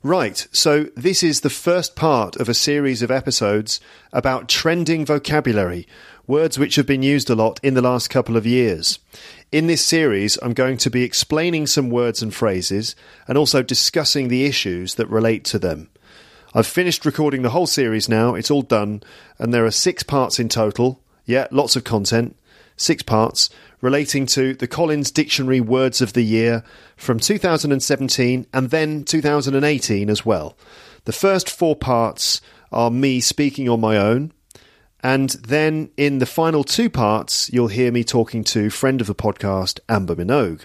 Right, so this is the first part of a series of episodes about trending vocabulary, words which have been used a lot in the last couple of years. In this series, I'm going to be explaining some words and phrases and also discussing the issues that relate to them. I've finished recording the whole series now, it's all done, and there are 6 parts in total. Yeah, lots of content. 6 parts relating to the Collins Dictionary Words of the Year from 2017 and then 2018 as well. The first 4 parts are me speaking on my own, and then in the final 2 parts, you'll hear me talking to friend of the podcast, Amber Minogue.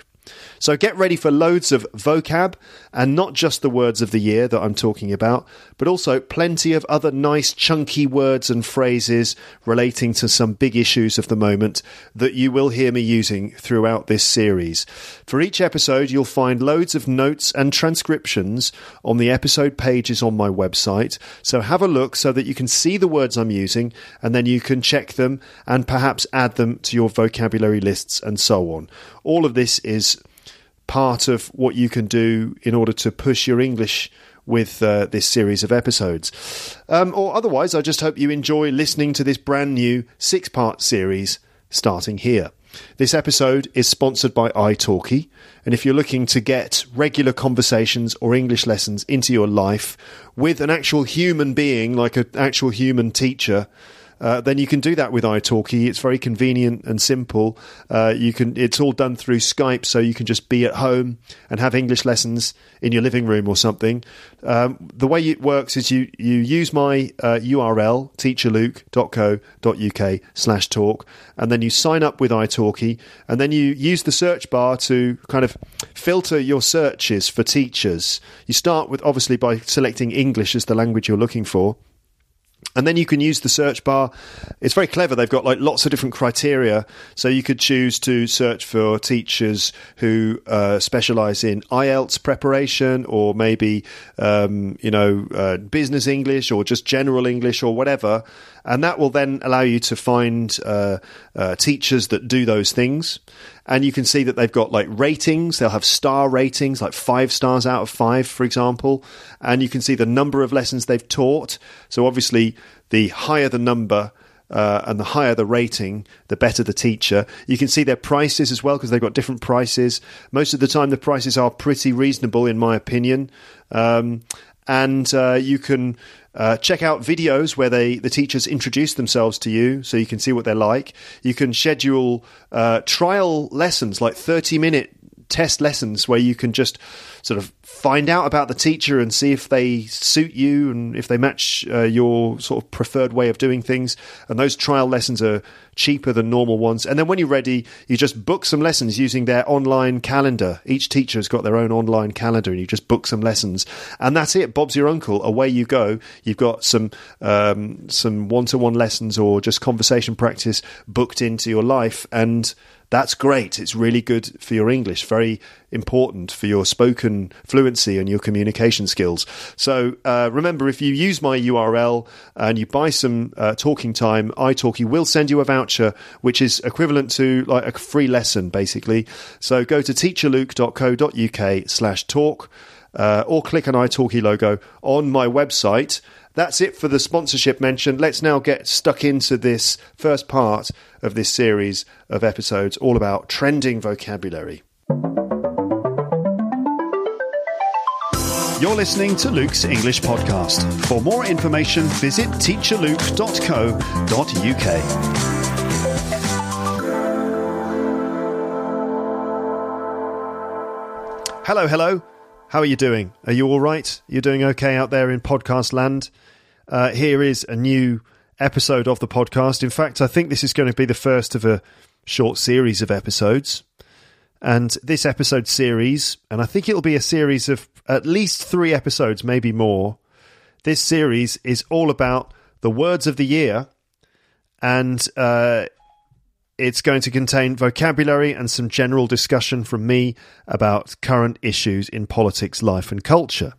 So get ready for loads of vocab, and not just the words of the year that I'm talking about, but also plenty of other nice chunky words and phrases relating to some big issues of the moment that you will hear me using throughout this series. For each episode, you'll find loads of notes and transcriptions on the episode pages on my website. So have a look so that you can see the words I'm using, and then you can check them and perhaps add them to your vocabulary lists and so on. All of this is part of what you can do in order to push your English with this series of episodes. Or otherwise, I just hope you enjoy listening to this brand new 6-part series starting here. This episode is sponsored by italki, and if you're looking to get regular conversations or English lessons into your life with an actual human being, like an actual human teacher, then you can do that with italki. It's very convenient and simple. It's all done through Skype, so you can just be at home and have English lessons in your living room or something. The way it works is you use my URL, teacherluke.co.uk/talk, and then you sign up with italki, and then you use the search bar to kind of filter your searches for teachers. You start with, obviously, by selecting English as the language you're looking for. And then you can use the search bar. It's very clever. They've got like lots of different criteria. So you could choose to search for teachers who specialise in IELTS preparation, or maybe, business English, or just general English, or whatever. And that will then allow you to find teachers that do those things. And you can see that they've got like ratings. They'll have star ratings, like 5 stars out of 5, for example. And you can see the number of lessons they've taught. So obviously, the higher the number and the higher the rating, the better the teacher. You can see their prices as well, because they've got different prices. Most of the time, the prices are pretty reasonable, in my opinion. And you can check out videos where the teachers introduce themselves to you, so you can see what they're like. You can schedule trial lessons, like 30-minute test lessons, where you can just sort of find out about the teacher and see if they suit you and if they match your sort of preferred way of doing things. And those trial lessons are cheaper than normal ones. And then when you're ready, you just book some lessons using their online calendar. Each teacher has got their own online calendar, and you just book some lessons. And that's it. Bob's your uncle. Away you go. You've got some one-to-one lessons or just conversation practice booked into your life, and that's great. It's really good for your English, very important for your spoken fluency and your communication skills. So remember, if you use my URL and you buy some talking time, italki will send you a voucher, which is equivalent to like a free lesson, basically. So go to teacherluke.co.uk/talk or click an italki logo on my website. That's it for the sponsorship mention. Let's now get stuck into this first part of this series of episodes all about trending vocabulary. You're listening to Luke's English Podcast. For more information, visit teacherluke.co.uk. Hello. How are you doing? Are you all right? You're doing okay out there in podcast land? Here is a new episode of the podcast. In fact, I think this is going to be the first of a short series of episodes. And this episode series, and I think it'll be a series of at least 3 episodes, maybe more, this series is all about the words of the year, and it's going to contain vocabulary and some general discussion from me about current issues in politics, life and culture.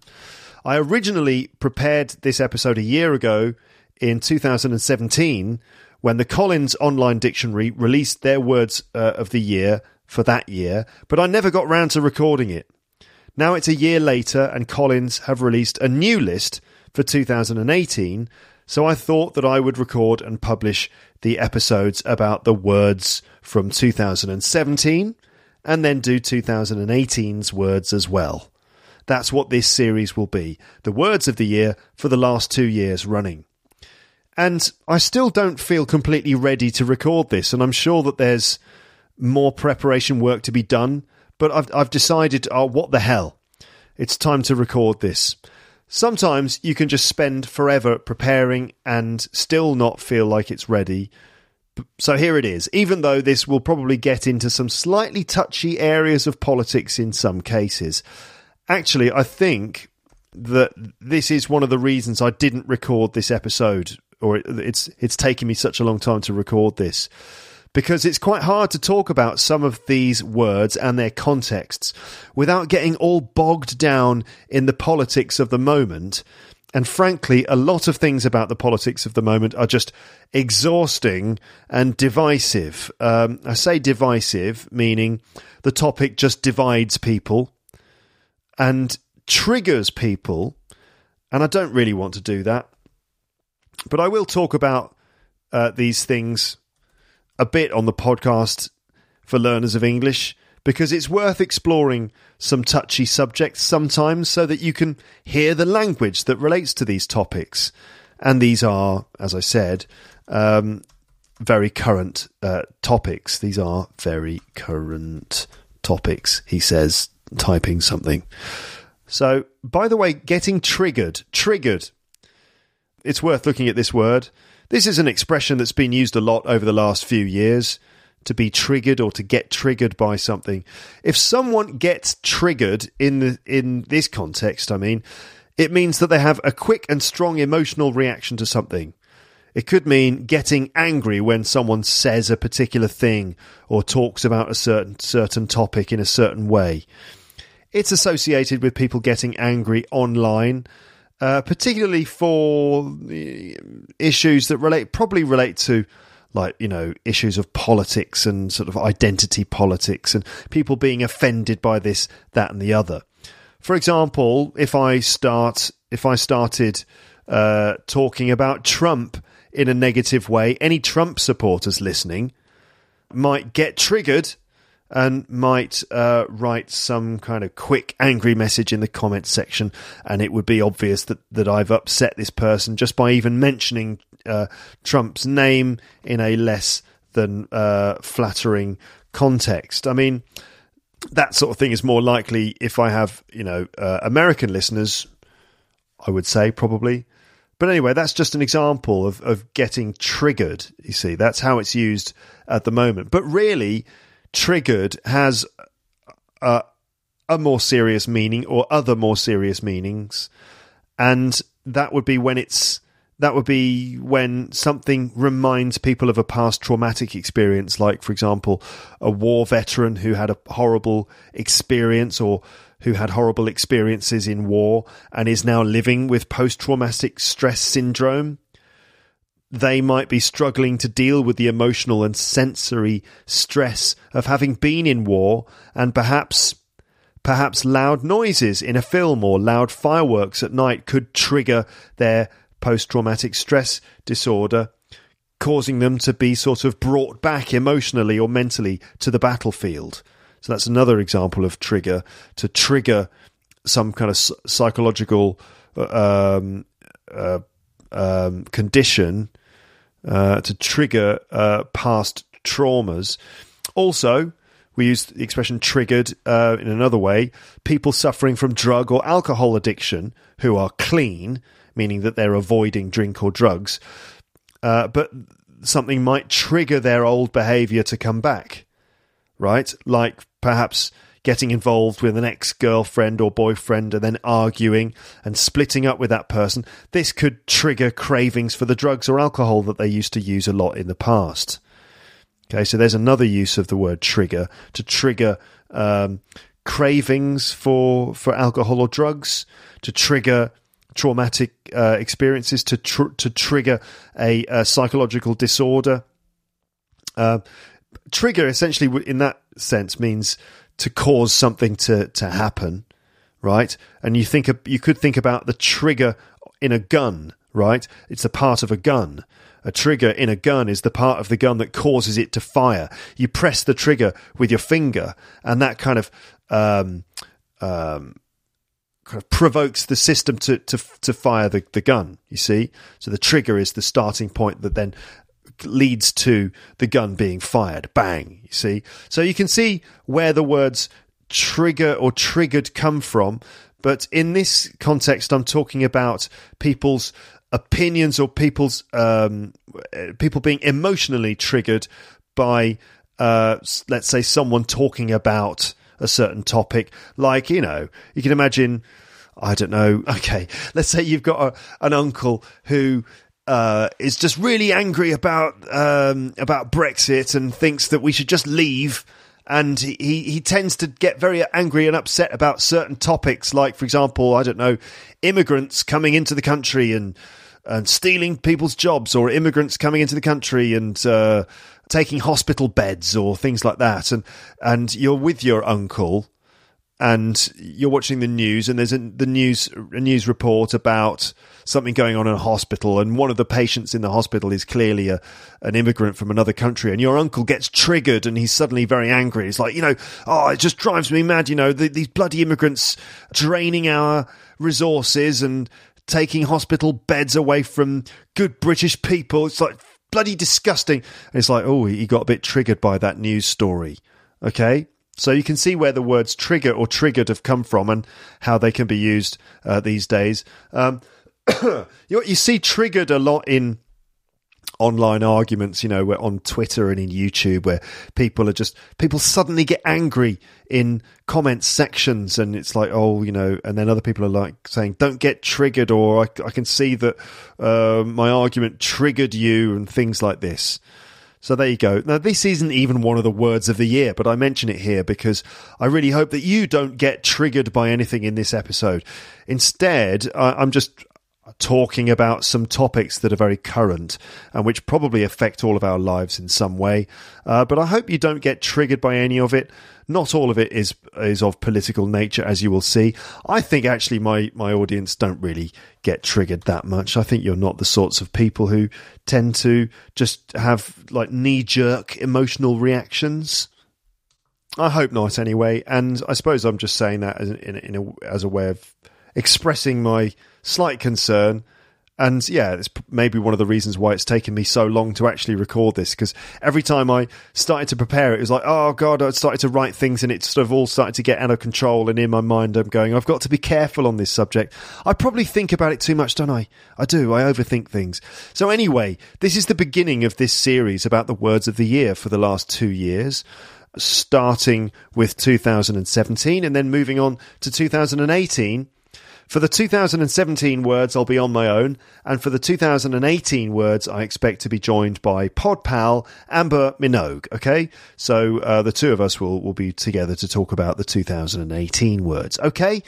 I originally prepared this episode a year ago in 2017 when the Collins Online Dictionary released their words of the year for that year, but I never got round to recording it. Now it's a year later and Collins have released a new list for 2018, so I thought that I would record and publish the episodes about the words from 2017 and then do 2018's words as well. That's what this series will be, the words of the year for the last 2 years running. And I still don't feel completely ready to record this, and I'm sure that there's more preparation work to be done, but I've decided, what the hell? It's time to record this. Sometimes you can just spend forever preparing and still not feel like it's ready. So here it is, even though this will probably get into some slightly touchy areas of politics in some cases. Actually, I think that this is one of the reasons I didn't record this episode, or it's taken me such a long time to record this, because it's quite hard to talk about some of these words and their contexts without getting all bogged down in the politics of the moment. And frankly, a lot of things about the politics of the moment are just exhausting and divisive. I say divisive, meaning the topic just divides people and triggers people. And I don't really want to do that. But I will talk about these things a bit on the podcast for learners of English, because it's worth exploring some touchy subjects sometimes so that you can hear the language that relates to these topics. And these are, as I said, very current topics. These are very current topics, he says, typing something. So, by the way, getting triggered. It's worth looking at this word. This is an expression that's been used a lot over the last few years, to be triggered or to get triggered by something. If someone gets triggered in this context, I mean, it means that they have a quick and strong emotional reaction to something. It could mean getting angry when someone says a particular thing or talks about a certain topic in a certain way. It's associated with people getting angry online, particularly for issues that probably relate to, like, you know, issues of politics and sort of identity politics and people being offended by this, that and the other. For example, if I started talking about Trump in a negative way, any Trump supporters listening might get triggered and might write some kind of quick, angry message in the comments section, and it would be obvious that I've upset this person just by even mentioning Trump's name in a less than flattering context. I mean, that sort of thing is more likely if I have, American listeners, I would say, probably. But anyway, that's just an example of getting triggered, you see. That's how it's used at the moment. But really, triggered has a more serious meaning, or other more serious meanings, and that would be when something reminds people of a past traumatic experience, like, for example, a war veteran who had a horrible experience or who had horrible experiences in war and is now living with post-traumatic stress syndrome. They might be struggling to deal with the emotional and sensory stress of having been in war, and perhaps loud noises in a film or loud fireworks at night could trigger their post-traumatic stress disorder, causing them to be sort of brought back emotionally or mentally to the battlefield. So that's another example of trigger, to trigger some kind of psychological condition, to trigger past traumas. Also, we use the expression triggered in another way. People suffering from drug or alcohol addiction who are clean, meaning that they're avoiding drink or drugs, but something might trigger their old behaviour to come back, right? Like perhaps getting involved with an ex-girlfriend or boyfriend and then arguing and splitting up with that person, this could trigger cravings for the drugs or alcohol that they used to use a lot in the past. Okay, so there's another use of the word trigger, to trigger cravings for alcohol or drugs, to trigger traumatic experiences, to trigger a psychological disorder. Trigger essentially in that sense means to cause something to happen, right? And you could think about the trigger in a gun, right? It's a part of a gun. A trigger in a gun is the part of the gun that causes it to fire. You press the trigger with your finger, and that kind of provokes the system to fire the gun, you see? So the trigger is the starting point that then leads to the gun being fired. Bang, you see? So you can see where the words trigger or triggered come from, but in this context, I'm talking about people's opinions or people being emotionally triggered by, let's say, someone talking about a certain topic. Like, you know, you can imagine, I don't know, okay, let's say you've got an uncle who is just really angry about Brexit and thinks that we should just leave. And he tends to get very angry and upset about certain topics, like, for example, I don't know, immigrants coming into the country and stealing people's jobs, or immigrants coming into the country and taking hospital beds or things like that. And you're with your uncle and you're watching the news, and there's a news report about something going on in a hospital, and one of the patients in the hospital is clearly an immigrant from another country, and your uncle gets triggered and he's suddenly very angry. It's like, you know, oh, it just drives me mad, you know, these bloody immigrants draining our resources and taking hospital beds away from good British people. It's like bloody disgusting. And it's like, oh, he got a bit triggered by that news story. Okay, so you can see where the words trigger or triggered have come from and how they can be used these days. You see triggered a lot in online arguments, you know, on Twitter and in YouTube, where people suddenly get angry in comment sections, and it's like, oh, you know, and then other people are like saying, don't get triggered, or I can see that my argument triggered you, and things like this. So there you go. Now, this isn't even one of the words of the year, but I mention it here because I really hope that you don't get triggered by anything in this episode. Instead, I'm just talking about some topics that are very current and which probably affect all of our lives in some way. But I hope you don't get triggered by any of it. Not all of it is of political nature, as you will see. I think actually my audience don't really get triggered that much. I think you're not the sorts of people who tend to just have like knee-jerk emotional reactions. I hope not, anyway. And I suppose I'm just saying that as a way of expressing my slight concern. And yeah, it's maybe one of the reasons why it's taken me so long to actually record this, because every time I started to prepare, it was like, oh God, I started to write things and it sort of all started to get out of control. And in my mind, I'm going, I've got to be careful on this subject. I probably think about it too much, don't I? I do. I overthink things. So anyway, this is the beginning of this series about the words of the year for the last 2 years, starting with 2017 and then moving on to 2018. For the 2017 words, I'll be on my own, and for the 2018 words, I expect to be joined by pod pal Amber Minogue, okay? So the two of us will be together to talk about the 2018 words, okay?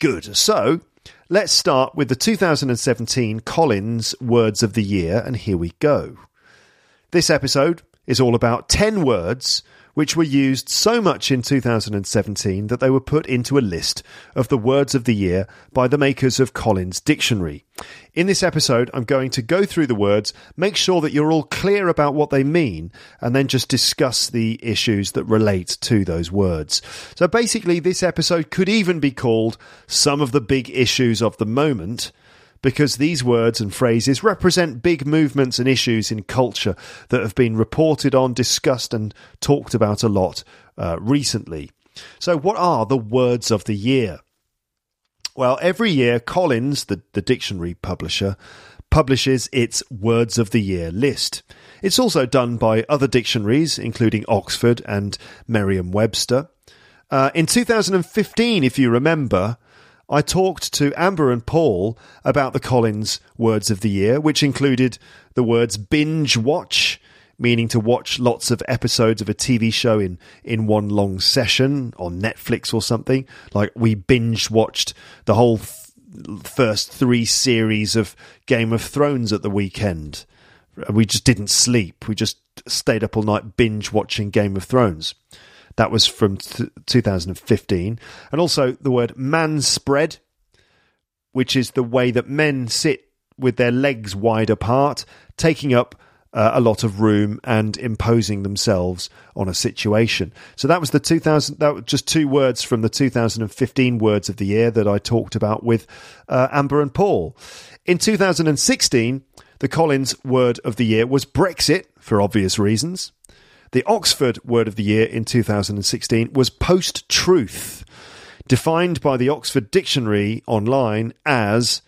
Good. So let's start with the 2017 Collins Words of the Year, and here we go. This episode is all about 10 words which were used so much in 2017 that they were put into a list of the words of the year by the makers of Collins Dictionary. In this episode, I'm going to go through the words, make sure that you're all clear about what they mean, and then just discuss the issues that relate to those words. So basically, this episode could even be called Some of the Big Issues of the Moment, because these words and phrases represent big movements and issues in culture that have been reported on, discussed and talked about a lot recently. So what are the words of the year? Well, every year Collins, the dictionary publisher, publishes its Words of the Year list. It's also done by other dictionaries, including Oxford and Merriam-Webster. In 2015, if you remember, I talked to Amber and Paul about the Collins Words of the Year, which included the words binge watch, meaning to watch lots of episodes of a TV show in one long session on Netflix or something. Like we binge watched the whole first three series of Game of Thrones at the weekend. We just didn't sleep. We just stayed up all night binge watching Game of Thrones. That was from 2015. And also the word man spread, which is the way that men sit with their legs wide apart, taking up a lot of room and imposing themselves on a situation. So that was the 2000. That was just two words from the 2015 Words of the Year that I talked about with Amber and Paul. In 2016, the Collins Word of the Year was Brexit, for obvious reasons. The Oxford Word of the Year in 2016 was post-truth, defined by the Oxford Dictionary online as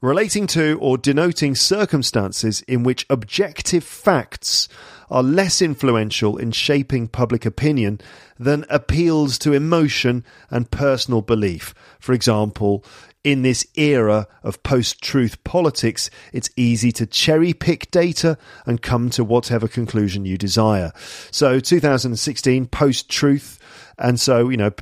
relating to or denoting circumstances in which objective facts are less influential in shaping public opinion than appeals to emotion and personal belief. For example, in this era of post-truth politics, it's easy to cherry-pick data and come to whatever conclusion you desire. So 2016, post-truth. And so, you know,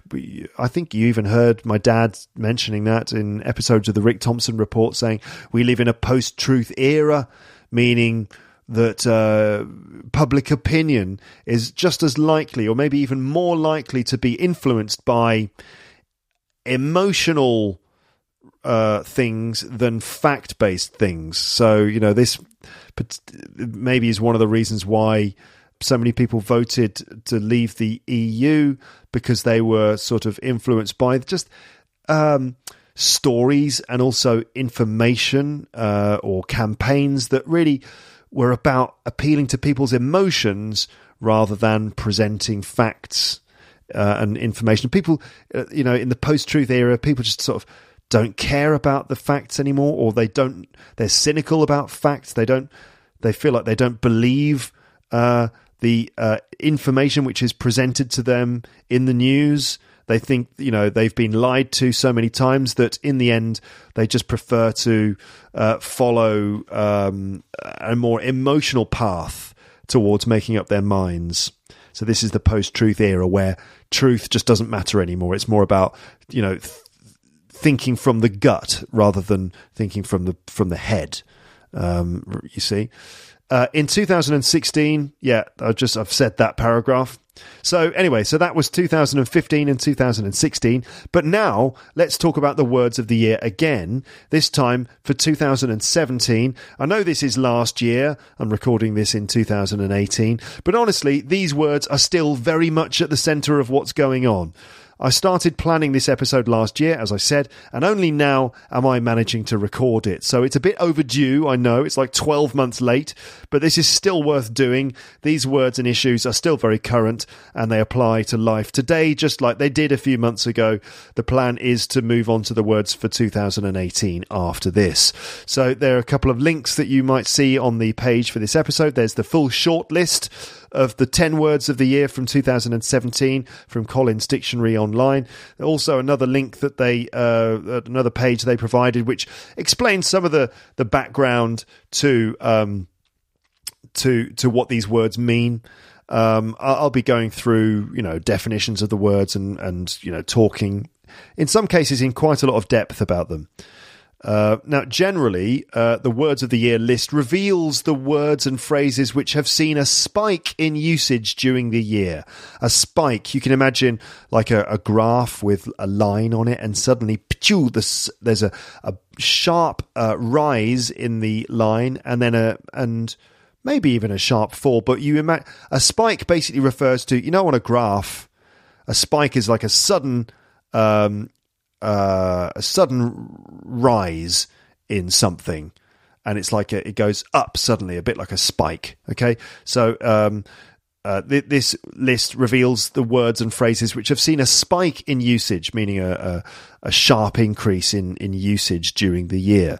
I think you even heard my dad mentioning that in episodes of the Rick Thompson Report, saying we live in a post-truth era, meaning that public opinion is just as likely, or maybe even more likely, to be influenced by emotional things than fact-based things. So, you know, this maybe is one of the reasons why so many people voted to leave the EU, because they were sort of influenced by just stories and also information or campaigns that really were about appealing to people's emotions rather than presenting facts and information. People, you know, in the post-truth era, people just sort of don't care about the facts anymore, or they're cynical about facts. They feel like they don't believe the information which is presented to them in the news. They think, you know, they've been lied to so many times that in the end they just prefer to follow a more emotional path towards making up their minds. So this is the post-truth era where truth just doesn't matter anymore. It's more about, you know, thinking from the gut rather than thinking from the head. You see. In 2016, yeah, I've said that paragraph. So anyway, so that was 2015 and 2016. But now let's talk about the Words of the Year again, this time for 2017. I know this is last year. I'm recording this in 2018. But honestly, these words are still very much at the centre of what's going on. I started planning this episode last year, as I said, and only now am I managing to record it. So it's a bit overdue, I know. It's like 12 months late, but this is still worth doing. These words and issues are still very current, and they apply to life today, just like they did a few months ago. The plan is to move on to the words for 2018 after this. So there are a couple of links that you might see on the page for this episode. There's the full shortlist of the 10 Words of the Year from 2017 from Collins Dictionary online. Also another link that they another page they provided, which explains some of the background to what these words mean. I'll be going through, you know, definitions of the words and you know, talking in some cases in quite a lot of depth about them. Now, generally, the Words of the Year list reveals the words and phrases which have seen a spike in usage during the year. A spike, you can imagine like a graph with a line on it, and suddenly there's a sharp rise in the line, and then maybe even a sharp fall. But you imagine a spike basically refers to, you know, on a graph, a spike is like a sudden rise in something, and it's like it goes up suddenly, a bit like a spike. Okay, so this list reveals the words and phrases which have seen a spike in usage, meaning a sharp increase in usage during the year.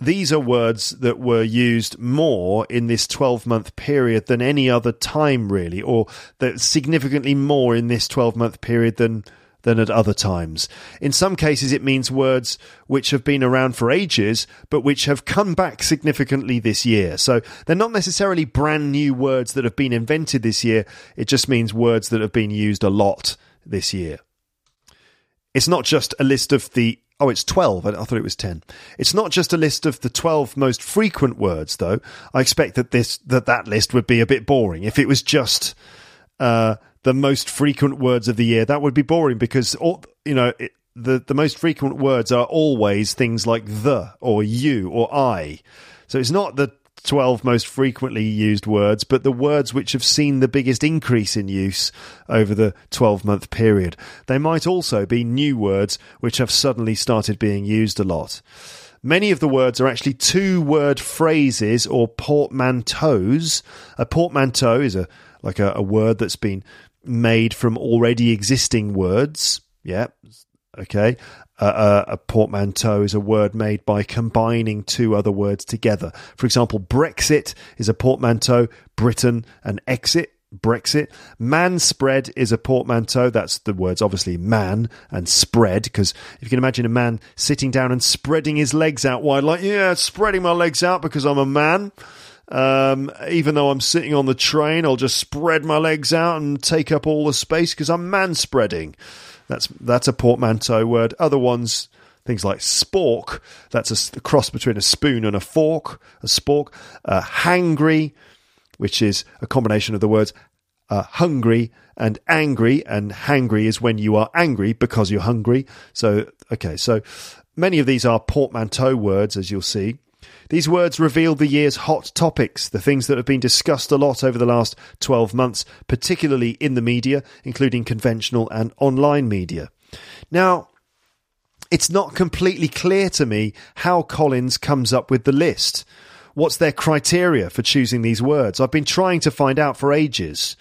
these are words that were used more in this 12-month period than any other time, really, or that significantly more in this 12-month period than at other times. In some cases, it means words which have been around for ages, but which have come back significantly this year. So they're not necessarily brand new words that have been invented this year. It just means words that have been used a lot this year. It's not just a list of the... Oh, it's 12. I thought it was 10. It's not just a list of the 12 most frequent words, though. I expect that that list would be a bit boring. If it was just... the most frequent words of the year, that would be boring, because the most frequent words are always things like the or you or I. So it's not the 12 most frequently used words, but the words which have seen the biggest increase in use over the 12-month period. They might also be new words which have suddenly started being used a lot. Many of the words are actually two-word phrases or portmanteaus. A portmanteau is a word that's been made from already existing words. Yeah, okay. A portmanteau is a word made by combining two other words together. For example, Brexit is a portmanteau, Britain and exit, Brexit. Man spread is a portmanteau. That's the words, obviously, man and spread, because if you can imagine a man sitting down and spreading his legs out wide, like, yeah, spreading my legs out because I'm a man. Even though I'm sitting on the train, I'll just spread my legs out and take up all the space because I'm man-spreading. That's a portmanteau word. Other ones, things like spork, that's a cross between a spoon and a fork, a spork. Hangry, which is a combination of the words hungry and angry, and hangry is when you are angry because you're hungry. So many of these are portmanteau words, as you'll see. These words reveal the year's hot topics, the things that have been discussed a lot over the last 12 months, particularly in the media, including conventional and online media. Now, it's not completely clear to me how Collins comes up with the list. What's their criteria for choosing these words? I've been trying to find out for ages.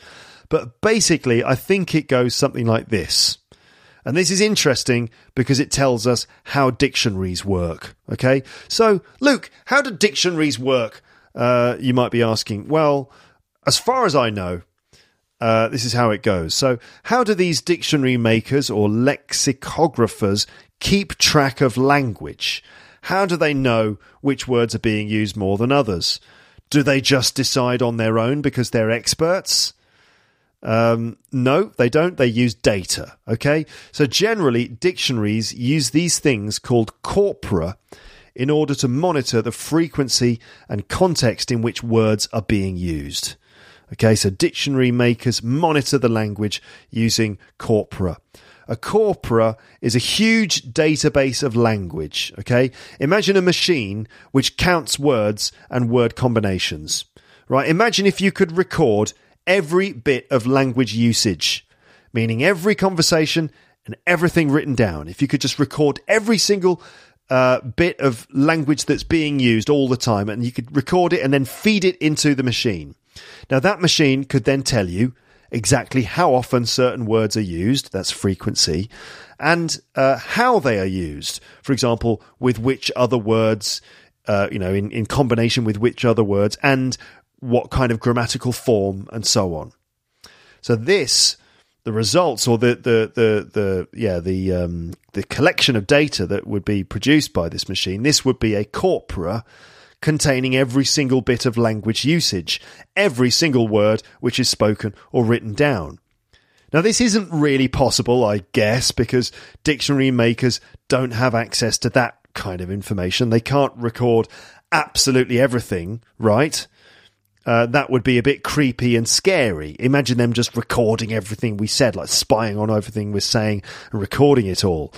But basically, I think it goes something like this. And this is interesting because it tells us how dictionaries work. Okay, so Luke, how do dictionaries work? You might be asking. Well, as far as I know, this is how it goes. So how do these dictionary makers or lexicographers keep track of language? How do they know which words are being used more than others? Do they just decide on their own because they're experts? No, they don't. They use data. Okay. So generally, dictionaries use these things called corpora in order to monitor the frequency and context in which words are being used. Okay. So dictionary makers monitor the language using corpora. A corpora is a huge database of language. Okay. Imagine a machine which counts words and word combinations, right? Imagine if you could record every bit of language usage, meaning every conversation and everything written down. If you could just record every single bit of language that's being used all the time, and you could record it and then feed it into the machine. Now, that machine could then tell you exactly how often certain words are used, that's frequency, and how they are used. For example, with which other words, in combination with which other words, and what kind of grammatical form, and so on. So the results, or the collection of data that would be produced by this machine, this would be a corpora containing every single bit of language usage, every single word which is spoken or written down. Now, this isn't really possible, I guess, because dictionary makers don't have access to that kind of information. They can't record absolutely everything, right? That would be a bit creepy and scary. Imagine them just recording everything we said, like spying on everything we're saying and recording it all.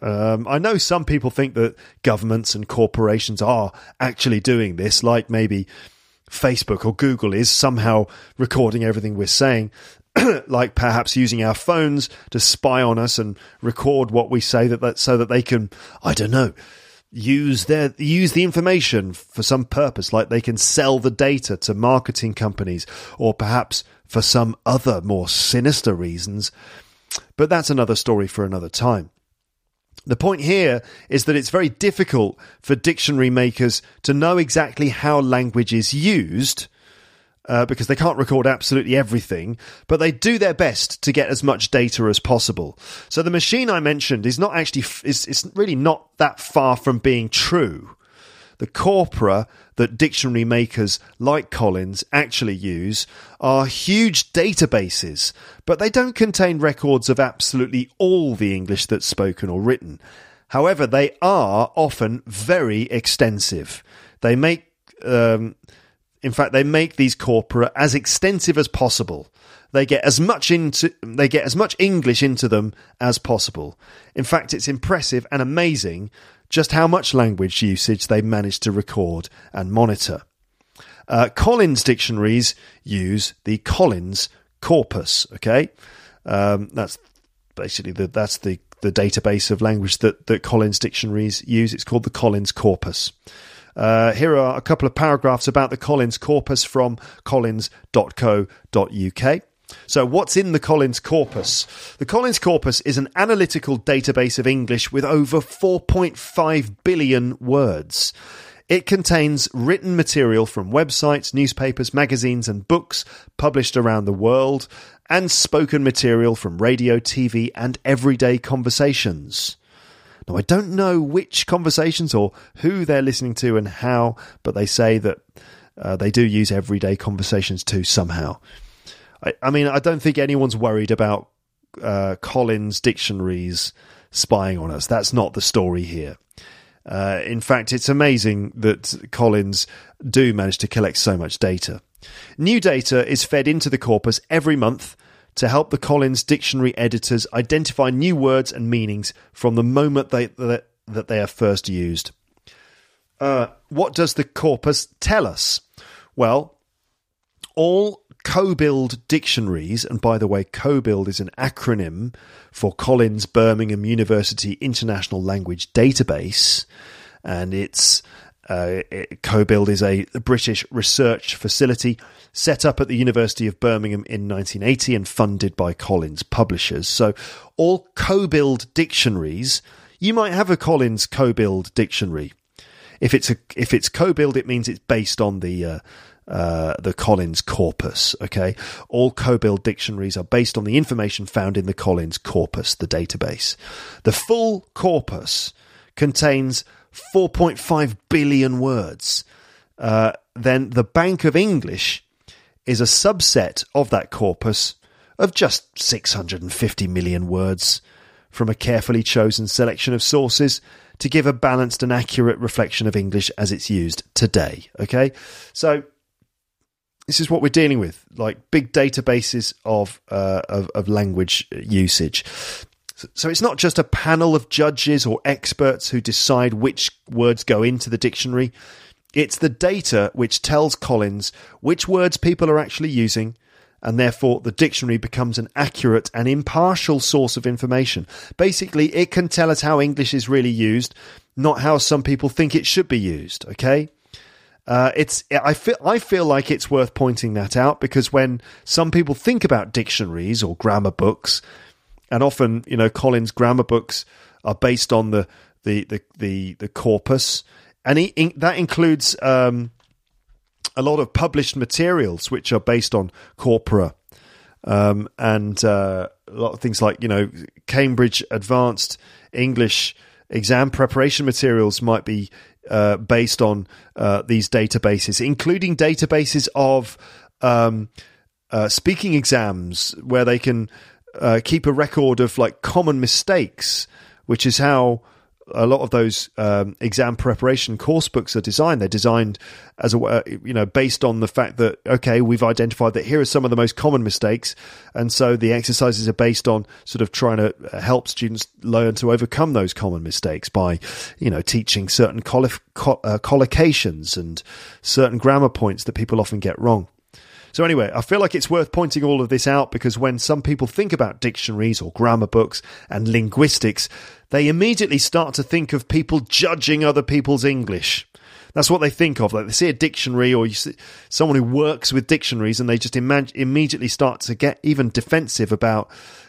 I know some people think that governments and corporations are actually doing this, like maybe Facebook or Google is somehow recording everything we're saying, like perhaps using our phones to spy on us and record what we say so that they can, I don't know, use the information for some purpose, like they can sell the data to marketing companies, or perhaps for some other more sinister reasons. But that's another story for another time. The point here is that it's very difficult for dictionary makers to know exactly how language is used, because they can't record absolutely everything, but they do their best to get as much data as possible. So the machine I mentioned is not actually it's really not that far from being true. The corpora that dictionary makers like Collins actually use are huge databases, but they don't contain records of absolutely all the English that's spoken or written. However, they are often very extensive. They make, they make these corpora as extensive as possible. They get as much English into them as possible. In fact, it's impressive and amazing just how much language usage they manage to record and monitor. Collins dictionaries use the Collins corpus. Okay, that's basically the database of language that Collins dictionaries use. It's called the Collins corpus. Here are a couple of paragraphs about the Collins corpus from collins.co.uk. So what's in the Collins corpus? The Collins corpus is an analytical database of English with over 4.5 billion words. It contains written material from websites, newspapers, magazines and books published around the world, and spoken material from radio, TV and everyday conversations. Now, I don't know which conversations or who they're listening to and how, but they say that they do use everyday conversations too somehow. I mean, I don't think anyone's worried about Collins dictionaries spying on us. That's not the story here. In fact, it's amazing that Collins do manage to collect so much data. New data is fed into the corpus every month to help the Collins dictionary editors identify new words and meanings from the moment that they are first used. What does the corpus tell us? Well, all COBILD dictionaries, and by the way, COBILD is an acronym for Collins Birmingham University International Language Database, and it's COBILD is a British research facility set up at the University of Birmingham in 1980 and funded by Collins publishers. So all COBILD dictionaries, you might have a Collins COBILD dictionary. If it's COBILD, it means it's based on the Collins corpus. Okay, all COBILD dictionaries are based on the information found in the Collins corpus, the database. The full corpus contains 4.5 billion words. Then the Bank of English is a subset of that corpus of just 650 million words from a carefully chosen selection of sources to give a balanced and accurate reflection of English as it's used today. Okay, so this is what we're dealing with, like big databases of language usage. So it's not just a panel of judges or experts who decide which words go into the dictionary. It's the data which tells Collins which words people are actually using, and therefore the dictionary becomes an accurate and impartial source of information. Basically, it can tell us how English is really used, not how some people think it should be used, okay? I feel like it's worth pointing that out, because when some people think about dictionaries or grammar books, and often, you know, Collins grammar books are based on the corpus, and that includes a lot of published materials which are based on corpora, and a lot of things like, you know, Cambridge Advanced English exam preparation materials might be based on these databases, including databases of speaking exams where they can keep a record of like common mistakes, which is how a lot of those exam preparation course books are designed. They're designed as a, you know, based on the fact that, okay, we've identified that here are some of the most common mistakes, and so the exercises are based on sort of trying to help students learn to overcome those common mistakes by, you know, teaching certain collocations and certain grammar points that people often get wrong. So anyway, I feel like it's worth pointing all of this out, because when some people think about dictionaries or grammar books and linguistics, they immediately start to think of people judging other people's English. That's what they think of. Like, they see a dictionary, or you see someone who works with dictionaries, and they just immediately start to get even defensive about,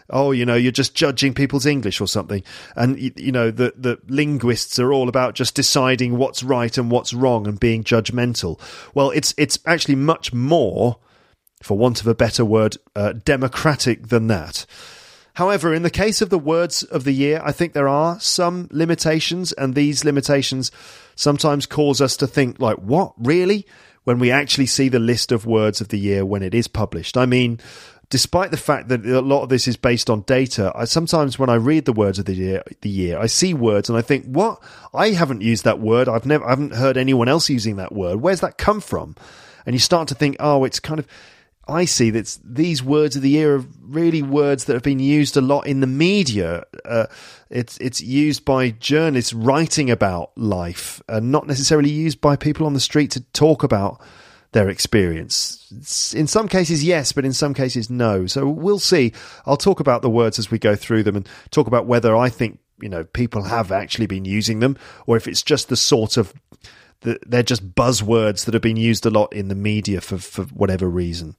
oh, you know, you're just judging people's English or something. And, you know, the linguists are all about just deciding what's right and what's wrong and being judgmental. Well, it's actually much more, for want of a better word, democratic than that. However, in the case of the words of the year, I think there are some limitations, and these limitations sometimes cause us to think, like, what, really? When we actually see the list of words of the year when it is published. I mean, despite the fact that a lot of this is based on data, I sometimes, when I read the words of the year, I see words and I think, what? I haven't used that word. I haven't heard anyone else using that word. Where's that come from? And you start to think, oh, it's kind of... I see that these words of the year are really words that have been used a lot in the media. It's used by journalists writing about life, and not necessarily used by people on the street to talk about their experience. It's, in some cases, yes, but in some cases, no. So we'll see. I'll talk about the words as we go through them and talk about whether I think, you know, people have actually been using them, or if it's just the sort of... they're just buzzwords that have been used a lot in the media for whatever reason.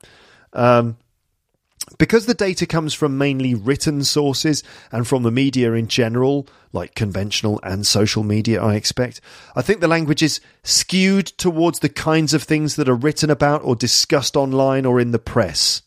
Because the data comes from mainly written sources and from the media in general, like conventional and social media, I expect, I think the language is skewed towards the kinds of things that are written about or discussed online or in the press.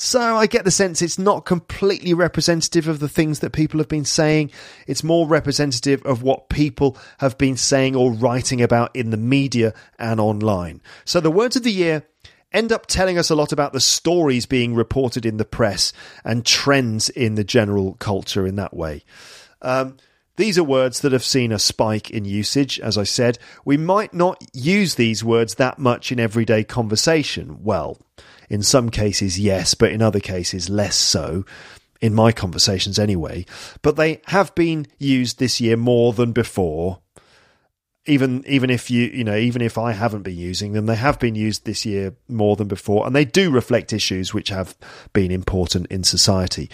So I get the sense it's not completely representative of the things that people have been saying. It's more representative of what people have been saying or writing about in the media and online. So the words of the year end up telling us a lot about the stories being reported in the press and trends in the general culture in that way. These are words that have seen a spike in usage. As I said, we might not use these words that much in everyday conversation. Well, in some cases, yes, but in other cases, less so, in my conversations anyway. But they have been used this year more than before. Even if even if I haven't been using them, they have been used this year more than before, and they do reflect issues which have been important in society.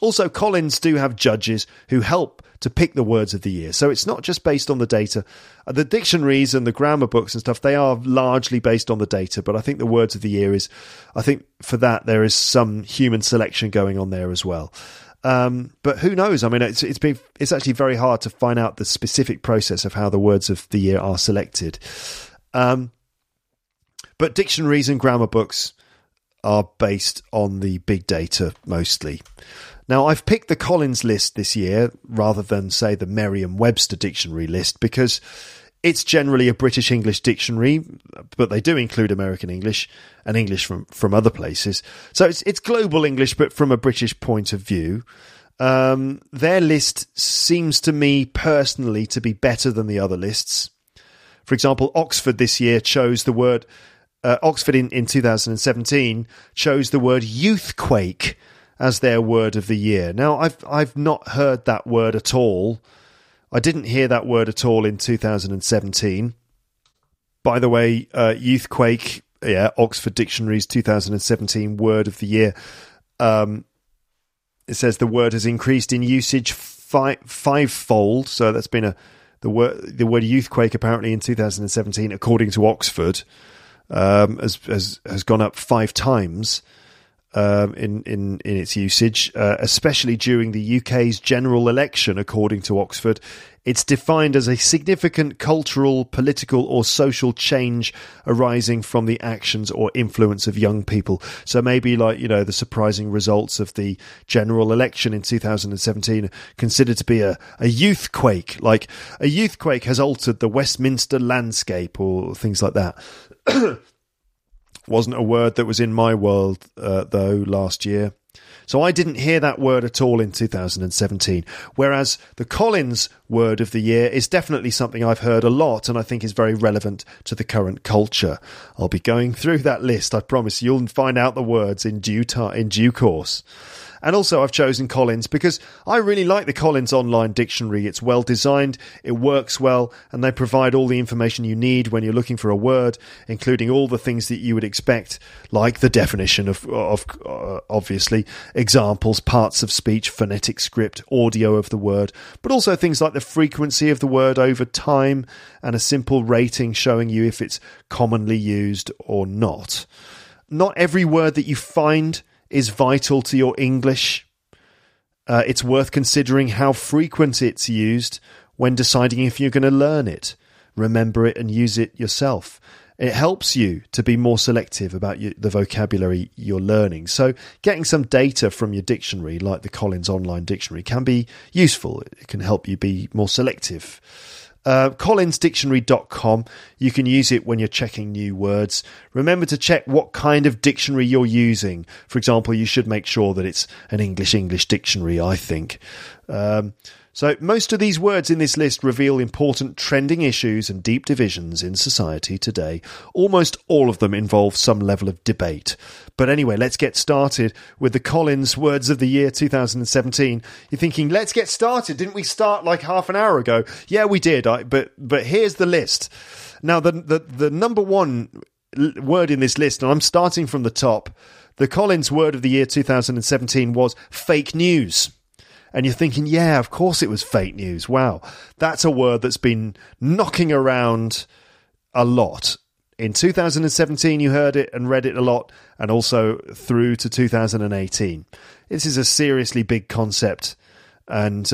Also, Collins do have judges who help to pick the words of the year. So it's not just based on the data. The dictionaries and the grammar books and stuff, they are largely based on the data. But I think the words of the year is, I think for that, there is some human selection going on there as well. But who knows? I mean, it's actually very hard to find out the specific process of how the words of the year are selected. But dictionaries and grammar books are based on the big data mostly. Now, I've picked the Collins list this year rather than, say, the Merriam-Webster dictionary list, because it's generally a British English dictionary, but they do include American English and English from other places. So it's global English, but from a British point of view. Their list seems to me personally to be better than the other lists. For example, Oxford this year chose the word... Oxford in 2017 chose the word youthquake as their word of the year. Now, I've not heard that word at all. I didn't hear that word at all in 2017. By the way, youthquake, yeah, Oxford Dictionary's 2017 word of the year. It says the word has increased in usage fivefold. So that's been the word youthquake apparently in 2017, according to Oxford, has gone up 5 times. In its usage, especially during the UK's general election, according to Oxford. It's defined as a significant cultural, political or social change arising from the actions or influence of young people. So maybe, like, you know, the surprising results of the general election in 2017 are considered to be a youthquake. Like, a youthquake has altered the Westminster landscape, or things like that. Wasn't a word that was in my world, though, last year. So I didn't hear that word at all in 2017, whereas the Collins word of the year is definitely something I've heard a lot and I think is very relevant to the current culture. I'll be going through that list, I promise. You'll find out the words in due course. And also I've chosen Collins because I really like the Collins online dictionary. It's well designed, it works well, and they provide all the information you need when you're looking for a word, including all the things that you would expect, like the definition of obviously, examples, parts of speech, phonetic script, audio of the word, but also things like the frequency of the word over time and a simple rating showing you if it's commonly used or not. Not every word that you find is vital to your English. It's worth considering how frequent it's used when deciding if you're going to learn it, remember it and use it yourself. It helps you to be more selective about the vocabulary you're learning. So getting some data from your dictionary, like the Collins Online Dictionary, can be useful. It can help you be more selective. Collinsdictionary.com. You can use it when you're checking new words. Remember to check what kind of dictionary you're using. For example, you should make sure that it's an English dictionary, I think. So most of these words in this list reveal important trending issues and deep divisions in society today. Almost all of them involve some level of debate. But anyway, let's get started with the Collins Words of the Year 2017. You're thinking, let's get started. Didn't we start like half an hour ago? Yeah, we did. But here's the list. Now, the number one word in this list, and I'm starting from the top, the Collins Word of the Year 2017 was fake news. And you're thinking, yeah, of course it was fake news. Wow. That's a word that's been knocking around a lot. In 2017, you heard it and read it a lot, and also through to 2018. This is a seriously big concept, and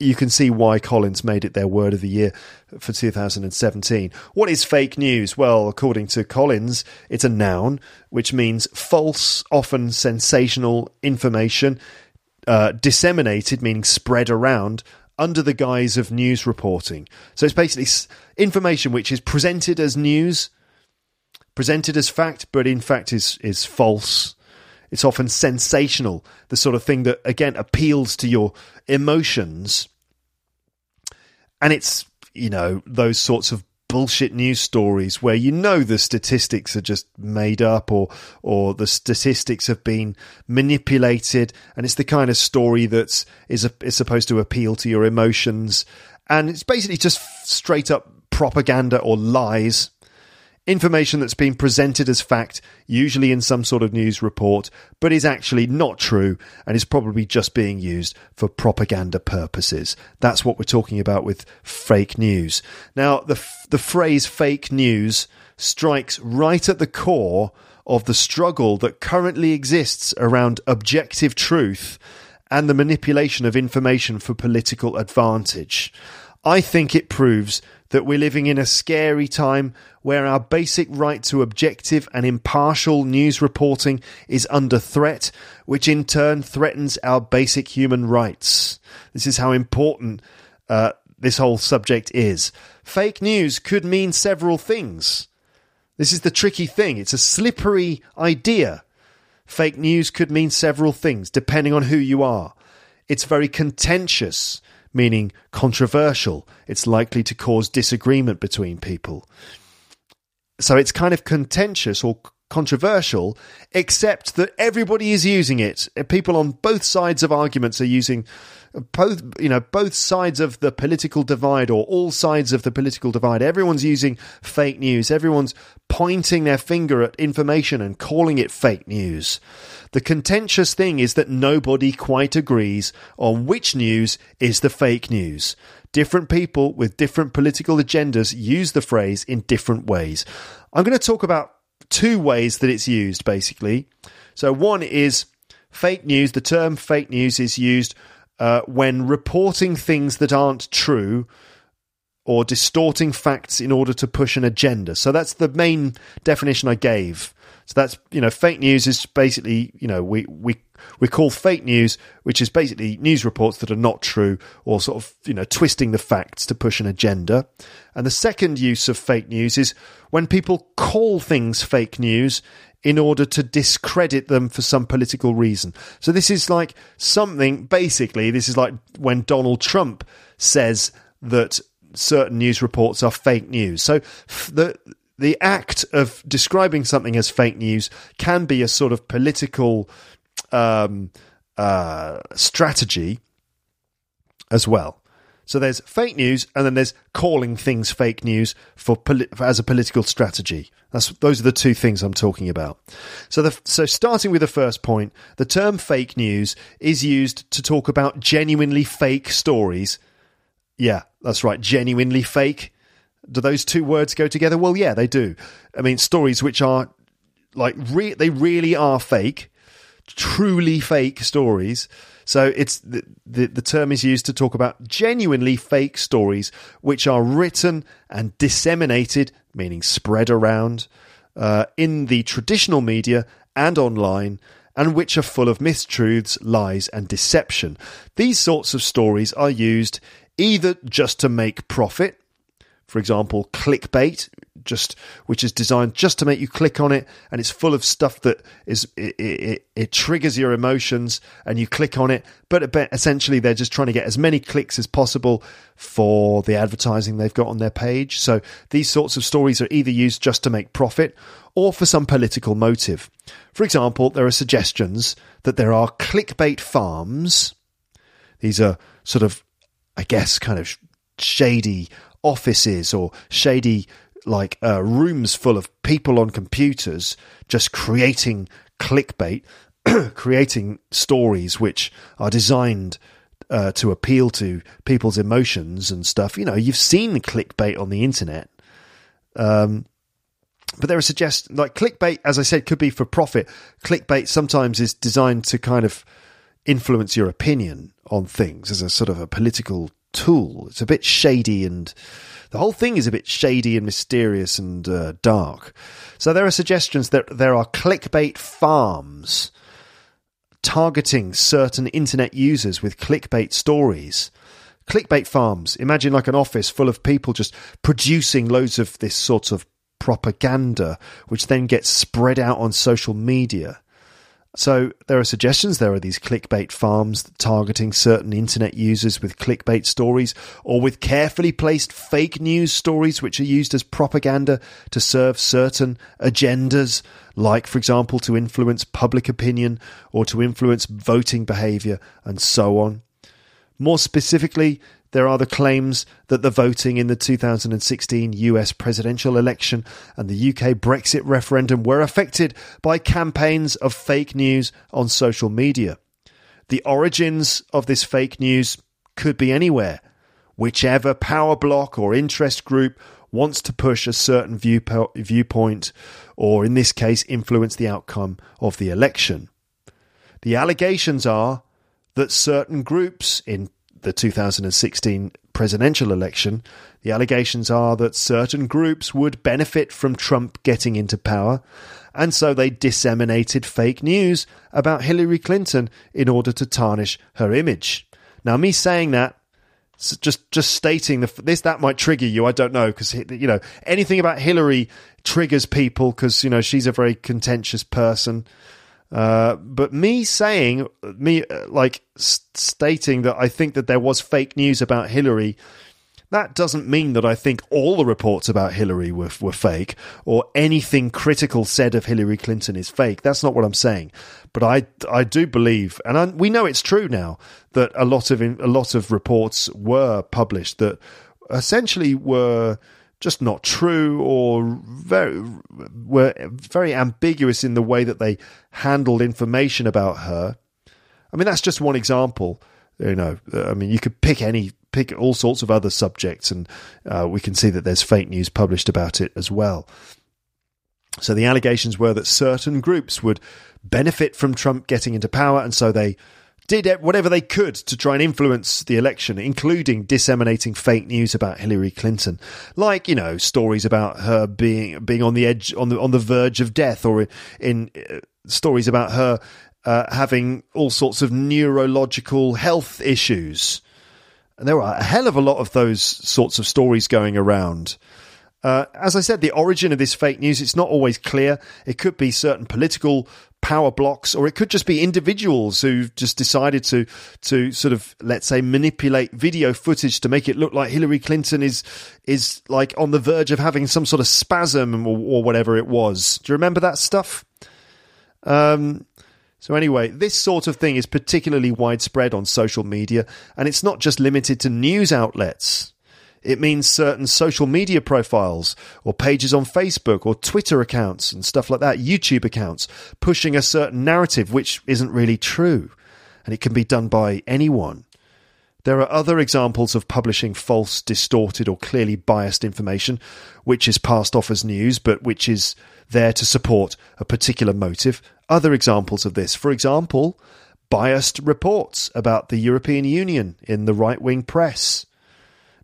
you can see why Collins made it their word of the year for 2017. What is fake news? Well, according to Collins, it's a noun, which means false, often sensational information, disseminated, meaning spread around, under the guise of news reporting. So it's basically information which is presented as news, presented as fact, but in fact is false. It's often sensational, the sort of thing that, again, appeals to your emotions. And it's, you know, those sorts of bullshit news stories where you know the statistics are just made up or the statistics have been manipulated, and it's the kind of story that is supposed to appeal to your emotions, and it's basically just straight up propaganda or lies, information that's been presented as fact, usually in some sort of news report, but is actually not true and is probably just being used for propaganda purposes. That's what we're talking about with fake news. Now, the phrase fake news strikes right at the core of the struggle that currently exists around objective truth and the manipulation of information for political advantage. I think it proves that we're living in a scary time where our basic right to objective and impartial news reporting is under threat, which in turn threatens our basic human rights. This is how important this whole subject is. Fake news could mean several things. This is the tricky thing. It's a slippery idea. Fake news could mean several things, depending on who you are. It's very contentious, meaning controversial. It's likely to cause disagreement between people. So it's kind of contentious or controversial, except that everybody is using it. People on both sides of arguments are using both sides of the political divide, or all sides of the political divide. Everyone's using fake news. Everyone's pointing their finger at information and calling it fake news. The contentious thing is that nobody quite agrees on which news is the fake news. Different people with different political agendas use the phrase in different ways. I'm going to talk about two ways that it's used, basically. So one is fake news. The term fake news is used when reporting things that aren't true or distorting facts in order to push an agenda. So that's the main definition I gave. So that's, fake news is basically, we call fake news, which is basically news reports that are not true or sort of, twisting the facts to push an agenda. And the second use of fake news is when people call things fake news in order to discredit them for some political reason. So this is like when Donald Trump says that certain news reports are fake news. So the act of describing something as fake news can be a sort of political strategy as well. So there's fake news, and then there's calling things fake news as a political strategy. Those are the two things I'm talking about. So starting with the first point, the term fake news is used to talk about genuinely fake stories. Yeah, that's right, genuinely fake. Do those two words go together? Well, yeah, they do. I mean, stories which are like they really are fake, truly fake stories. So it's the term is used to talk about genuinely fake stories which are written and disseminated, meaning spread around, in the traditional media and online, and which are full of mistruths, lies and deception. These sorts of stories are used either just to make profit, for example, clickbait, which is designed just to make you click on it, and it's full of stuff that it triggers your emotions, and you click on it. But essentially, they're just trying to get as many clicks as possible for the advertising they've got on their page. So these sorts of stories are either used just to make profit or for some political motive. For example, there are suggestions that there are clickbait farms. These are sort of, I guess, kind of shady offices or shady rooms full of people on computers just creating clickbait, creating stories which are designed to appeal to people's emotions and stuff. You know, you've seen clickbait on the internet. But there are suggestions, like clickbait, as I said, could be for profit. Clickbait sometimes is designed to kind of influence your opinion on things as a sort of a political tool. It's a bit shady, and the whole thing is a bit shady and mysterious and dark. So there are suggestions that there are clickbait farms targeting certain internet users with clickbait stories. Clickbait farms. Imagine like an office full of people just producing loads of this sort of propaganda, which then gets spread out on social media. So there are suggestions. There are these clickbait farms targeting certain internet users with clickbait stories, or with carefully placed fake news stories which are used as propaganda to serve certain agendas, like, for example, to influence public opinion or to influence voting behaviour and so on. More specifically, there are the claims that the voting in the 2016 US presidential election and the UK Brexit referendum were affected by campaigns of fake news on social media. The origins of this fake news could be anywhere. Whichever power block or interest group wants to push a certain viewpoint, or in this case, influence the outcome of the election. The allegations are that certain groups in the 2016 presidential election, the allegations are that certain groups would benefit from Trump getting into power, and so they disseminated fake news about Hillary Clinton in order to tarnish her image. Now, me saying that, just stating this, that might trigger you. I don't know, because, you know, anything about Hillary triggers people because, you know, she's a very contentious person. But stating that I think that there was fake news about Hillary, that doesn't mean that I think all the reports about Hillary were fake, or anything critical said of Hillary Clinton is fake. That's not what I'm saying. But I do believe, and we know it's true now, that a lot of reports were published that essentially were just not true, or were very ambiguous in the way that they handled information about her. I mean, that's just one example. You know, I mean, you could pick all sorts of other subjects, and we can see that there's fake news published about it as well. So the allegations were that certain groups would benefit from Trump getting into power, and so they did whatever they could to try and influence the election, including disseminating fake news about Hillary Clinton, like, you know, stories about her being on the edge, on the verge of death, or in stories about her having all sorts of neurological health issues. And there are a hell of a lot of those sorts of stories going around. As I said, the origin of this fake news, it's not always clear. It could be certain political power blocks, or it could just be individuals who've just decided to sort of, let's say, manipulate video footage to make it look like Hillary Clinton is like on the verge of having some sort of spasm or whatever it was. Do you remember that stuff? So anyway, this sort of thing is particularly widespread on social media, and it's not just limited to news outlets. It means certain social media profiles or pages on Facebook or Twitter accounts and stuff like that, YouTube accounts, pushing a certain narrative which isn't really true, and it can be done by anyone. There are other examples of publishing false, distorted, or clearly biased information, which is passed off as news, but which is there to support a particular motive. Other examples of this, for example, biased reports about the European Union in the right-wing press.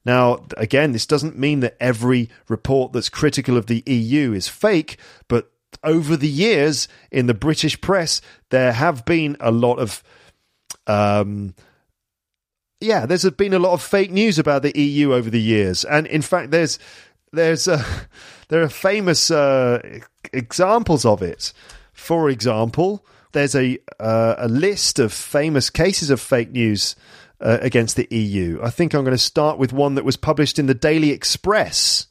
Now, again, this doesn't mean that every report that's critical of the EU is fake, but over the years in the British press, there have been a lot of... there's been a lot of fake news about the EU over the years. And in fact, there are famous examples of it. For example, there's a list of famous cases of fake news against the EU. I think I'm going to start with one that was published in the Daily Express.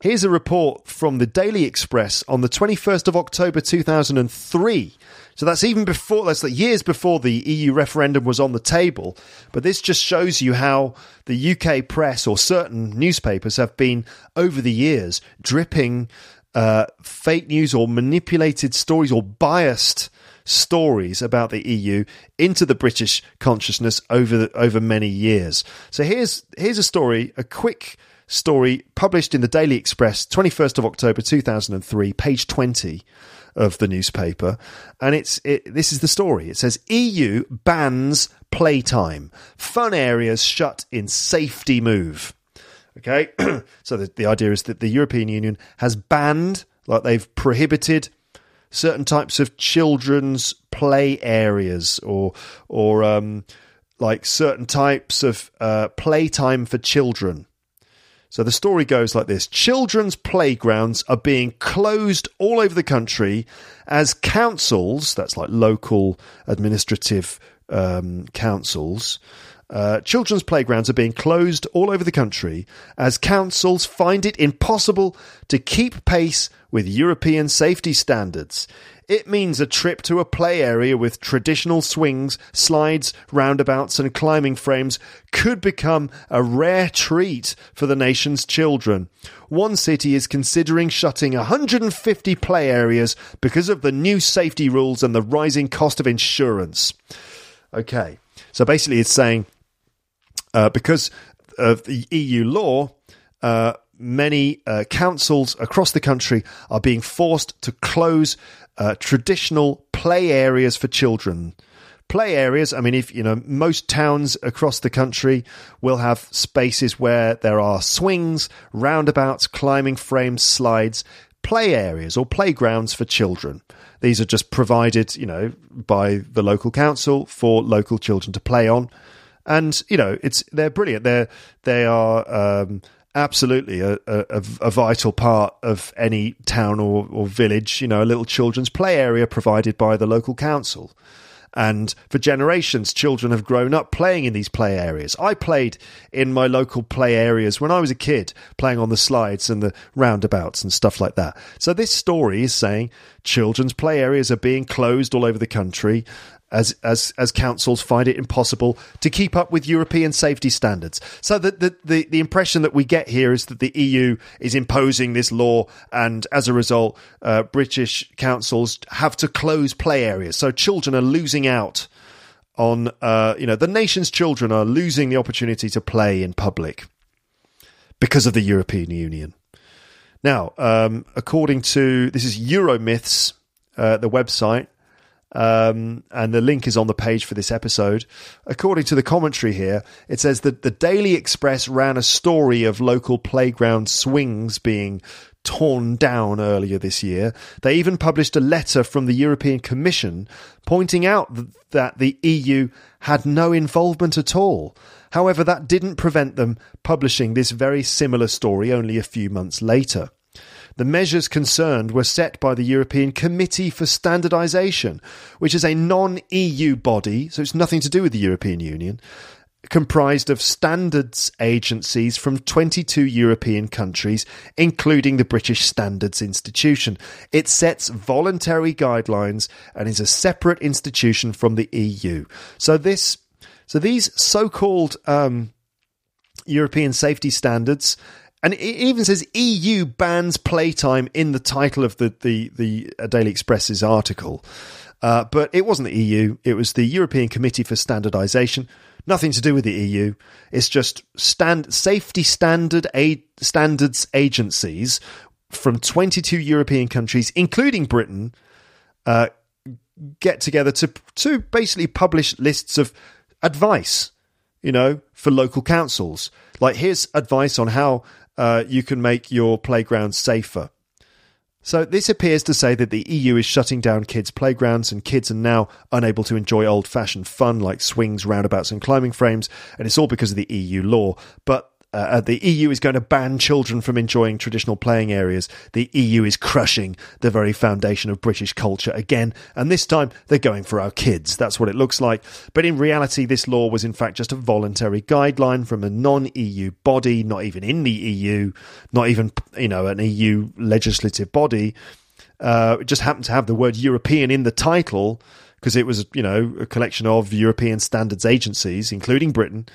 Here's a report from the Daily Express on the 21st of October 2003. So that's even before, that's like years before the EU referendum was on the table. But this just shows you how the UK press or certain newspapers have been, over the years, dripping fake news or manipulated stories or biased stories about the EU into the British consciousness over many years. So here's a story, a quick story published in the Daily Express, 21st of October 2003, page 20. Of the newspaper, and this is the story. It says, EU bans playtime. Fun areas shut in safety move. Okay, so the idea is that the European Union has banned, like they've prohibited, certain types of children's play areas or like certain types of playtime for children. So the story goes like this. Children's playgrounds are being closed all over the country as councils, that's like local administrative councils, children's playgrounds are being closed all over the country as councils find it impossible to keep pace with European safety standards. It means a trip to a play area with traditional swings, slides, roundabouts and climbing frames could become a rare treat for the nation's children. One city is considering shutting 150 play areas because of the new safety rules and the rising cost of insurance. Okay, so basically it's saying because of the EU law, many councils across the country are being forced to close traditional play areas for children. Play areas, I mean, if you know, most towns across the country will have spaces where there are swings, roundabouts, climbing frames, slides, play areas or playgrounds for children. These are just provided, you know, by the local council for local children to play on. And, you know, they're brilliant. They are absolutely a vital part of any town or village, you know, a little children's play area provided by the local council. And for generations, children have grown up playing in these play areas. I played in my local play areas when I was a kid, playing on the slides and the roundabouts and stuff like that. So this story is saying children's play areas are being closed all over the country as councils find it impossible to keep up with European safety standards. So the impression that we get here is that the EU is imposing this law, and as a result, British councils have to close play areas. So children are losing out on, the nation's children are losing the opportunity to play in public because of the European Union. Now, according to, this is Euromyths, the website, and the link is on the page for this episode. According to the commentary here, it says that the Daily Express ran a story of local playground swings being torn down earlier this year. They even published a letter from the European Commission pointing out that the EU had no involvement at all. However, that didn't prevent them publishing this very similar story only a few months later. The measures concerned were set by the European Committee for Standardization, which is a non-EU body, so it's nothing to do with the European Union, comprised of standards agencies from 22 European countries, including the British Standards Institution. It sets voluntary guidelines and is a separate institution from the EU. So these so-called European safety standards, and it even says EU bans playtime in the title of the Daily Express's article. But it wasn't the EU. It was the European Committee for Standardization. Nothing to do with the EU. It's just safety standards agencies from 22 European countries, including Britain, get together to basically publish lists of advice, you know, for local councils. Like, here's advice on how you can make your playground safer. So this appears to say that the EU is shutting down kids' playgrounds, and kids are now unable to enjoy old-fashioned fun like swings, roundabouts and climbing frames, and it's all because of the EU law. But the EU is going to ban children from enjoying traditional playing areas. The EU is crushing the very foundation of British culture again, and this time they're going for our kids. That's what it looks like. But in reality, this law was in fact just a voluntary guideline from a non-EU body, not even in the EU, not even, you know, an EU legislative body. It just happened to have the word European in the title because it was, you know, a collection of European standards agencies, including Britain,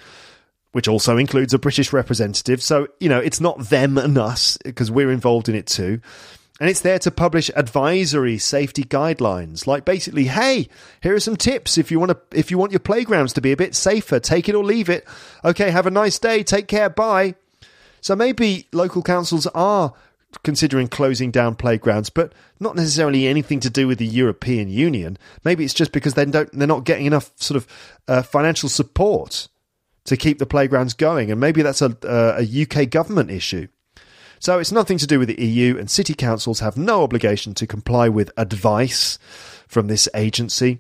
which also includes a British representative. So, you know, it's not them and us, because we're involved in it too. And it's there to publish advisory safety guidelines, like basically, hey, here are some tips if you want your playgrounds to be a bit safer. Take it or leave it. Okay, have a nice day. Take care. Bye. So maybe local councils are considering closing down playgrounds, but not necessarily anything to do with the European Union. Maybe it's just because they're not getting enough sort of financial support to keep the playgrounds going, and maybe that's a UK government issue. So it's nothing to do with the EU, and city councils have no obligation to comply with advice from this agency.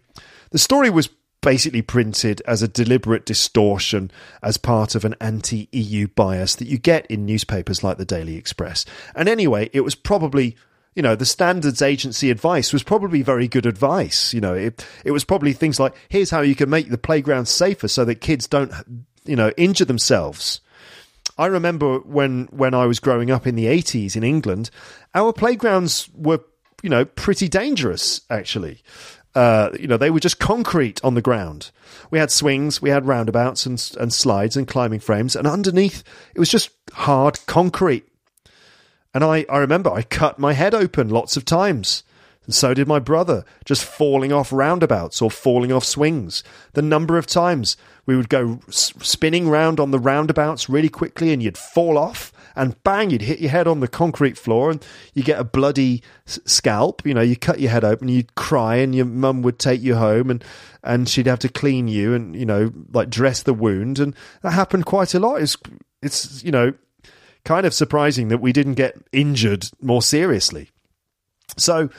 The story was basically printed as a deliberate distortion as part of an anti-EU bias that you get in newspapers like the Daily Express. And anyway, it was probably, you know, the standards agency advice was probably very good advice. You know, it was probably things like, here's how you can make the playground safer so that kids don't, you know, injure themselves. I remember when I was growing up in the 80s in England, our playgrounds were, you know, pretty dangerous, actually. You know, they were just concrete on the ground. We had swings, we had roundabouts and slides and climbing frames, and underneath it was just hard concrete. And I remember I cut my head open lots of times. And so did my brother, just falling off roundabouts or falling off swings. The number of times we would go spinning round on the roundabouts really quickly, and you'd fall off and bang, you'd hit your head on the concrete floor and you get a bloody scalp. You know, you cut your head open, you'd cry, and your mum would take you home and she'd have to clean you and, you know, like dress the wound. And that happened quite a lot. It's you know, kind of surprising that we didn't get injured more seriously. So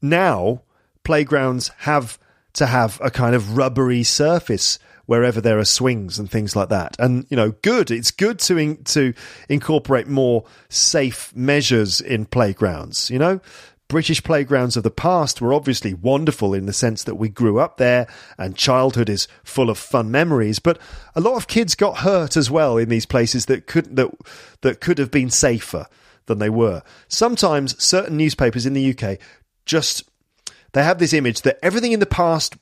now playgrounds have to have a kind of rubbery surface wherever there are swings and things like that. And, you know, good. It's good to incorporate more safe measures in playgrounds. You know, British playgrounds of the past were obviously wonderful in the sense that we grew up there and childhood is full of fun memories, but a lot of kids got hurt as well in these places that could have been safer than they were. Sometimes certain newspapers in the UK they have this image that everything in the past,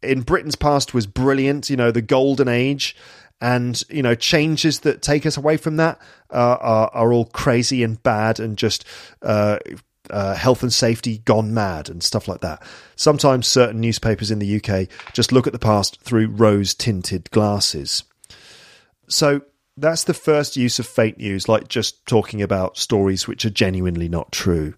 in Britain's past, was brilliant, you know, the golden age, and, you know, changes that take us away from that are all crazy and bad and just health and safety gone mad and stuff like that. Sometimes certain newspapers in the UK just look at the past through rose-tinted glasses. So that's the first use of fake news, like just talking about stories which are genuinely not true.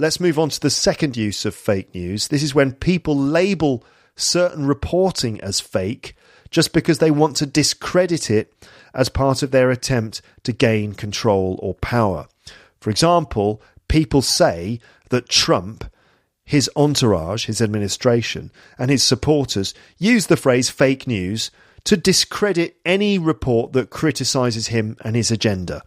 Let's move on to the second use of fake news. This is when people label certain reporting as fake just because they want to discredit it as part of their attempt to gain control or power. For example, people say that Trump, his entourage, his administration, and his supporters use the phrase fake news to discredit any report that criticises him and his agenda.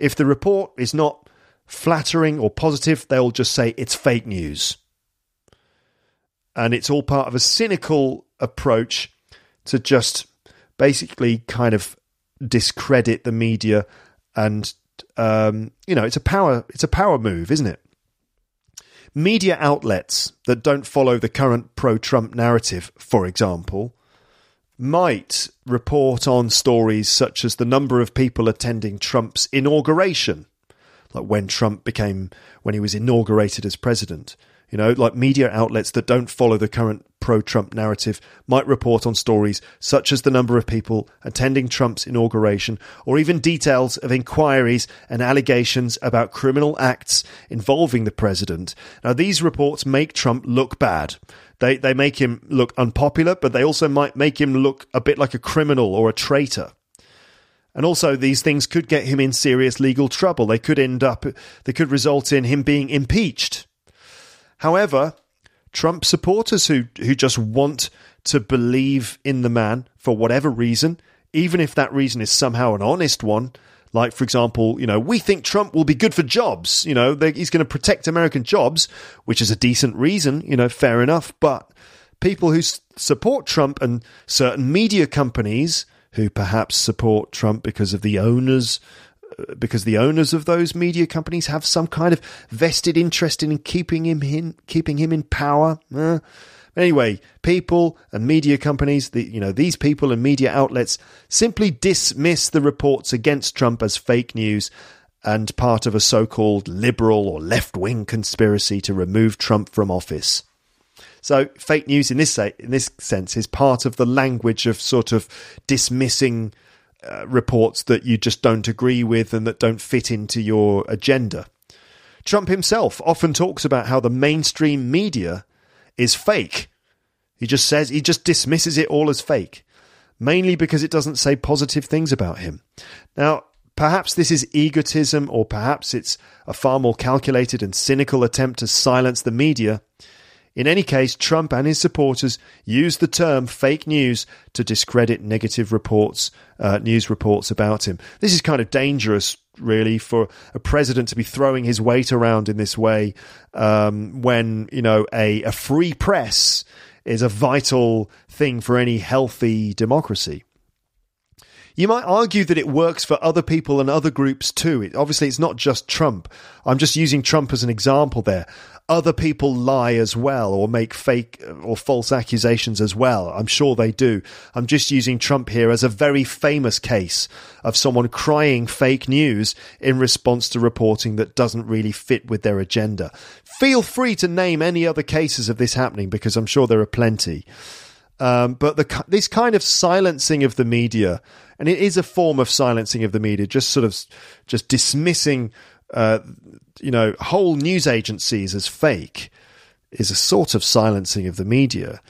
If the report is not flattering or positive, they'll just say it's fake news. And it's all part of a cynical approach to just basically kind of discredit the media, and it's a power move, isn't it? Media outlets that don't follow the current pro-Trump narrative, for example, might report on stories such as the number of people attending Trump's inauguration, like when he was inaugurated as president. You know, like media outlets that don't follow the current pro-Trump narrative might report on stories such as the number of people attending Trump's inauguration, or even details of inquiries and allegations about criminal acts involving the president. Now, these reports make Trump look bad. They make him look unpopular, but they also might make him look a bit like a criminal or a traitor. And also, these things could get him in serious legal trouble. They could result in him being impeached. However, Trump supporters who just want to believe in the man for whatever reason, even if that reason is somehow an honest one, like, for example, you know, we think Trump will be good for jobs, you know, he's going to protect American jobs, which is a decent reason, you know, fair enough. But people who support Trump, and certain media companies who perhaps support Trump because the owners of those media companies have some kind of vested interest in keeping him in power. Anyway, people and media companies, these people and media outlets simply dismiss the reports against Trump as fake news and part of a so-called liberal or left-wing conspiracy to remove Trump from office. So fake news in this sense is part of the language of sort of dismissing reports that you just don't agree with and that don't fit into your agenda. Trump himself often talks about how the mainstream media is fake. He just dismisses it all as fake, mainly because it doesn't say positive things about him. Now, perhaps this is egotism, or perhaps it's a far more calculated and cynical attempt to silence the media. In any case, Trump and his supporters use the term fake news to discredit negative reports, news reports about him. This is kind of dangerous, really, for a president to be throwing his weight around in this way, when, you know, a free press is a vital thing for any healthy democracy. You might argue that it works for other people and other groups too. Obviously, it's not just Trump. I'm just using Trump as an example there. Other people lie as well, or make fake or false accusations as well. I'm sure they do. I'm just using Trump here as a very famous case of someone crying fake news in response to reporting that doesn't really fit with their agenda. Feel free to name any other cases of this happening, because I'm sure there are plenty. But this kind of silencing of the media, and it is a form of silencing of the media, just dismissing, whole news agencies as fake, is a sort of silencing of the media.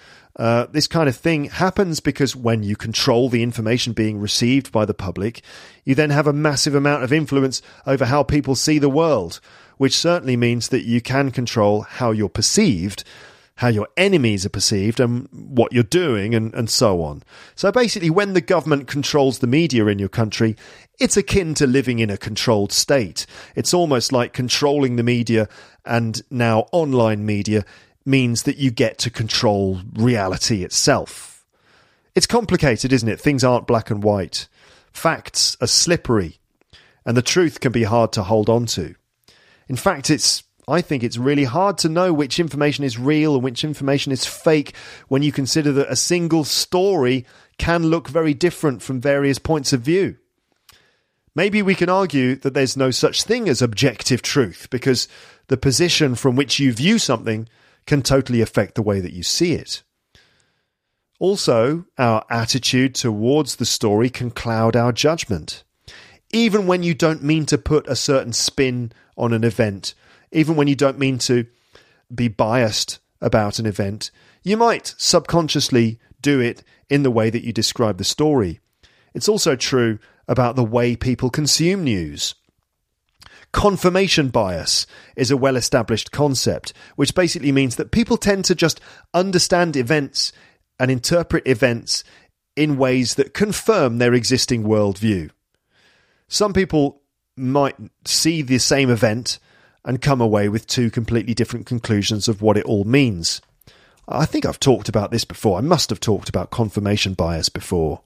This kind of thing happens because when you control the information being received by the public, you then have a massive amount of influence over how people see the world, which certainly means that you can control how you're perceived, how your enemies are perceived, and what you're doing, and so on. So basically, when the government controls the media in your country, it's akin to living in a controlled state. It's almost like controlling the media, and now online media, means that you get to control reality itself. It's complicated, isn't it? Things aren't black and white. Facts are slippery, and the truth can be hard to hold on to. In fact, I think it's really hard to know which information is real and which information is fake when you consider that a single story can look very different from various points of view. Maybe we can argue that there's no such thing as objective truth, because the position from which you view something can totally affect the way that you see it. Also, our attitude towards the story can cloud our judgment. Even when you don't mean to put a certain spin on an event, even when you don't mean to be biased about an event, you might subconsciously do it in the way that you describe the story. It's also true about the way people consume news. Confirmation bias is a well-established concept, which basically means that people tend to just understand events and interpret events in ways that confirm their existing worldview. Some people might see the same event and come away with two completely different conclusions of what it all means. I think I've talked about this before. I must have talked about confirmation bias before.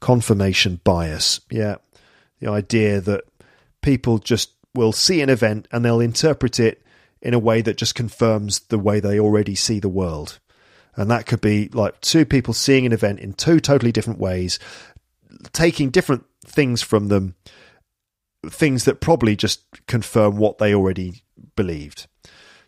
Confirmation bias. Yeah, the idea that people just will see an event and they'll interpret it in a way that just confirms the way they already see the world. And that could be like two people seeing an event in two totally different ways, taking different things from them, things that probably just confirm what they already believed.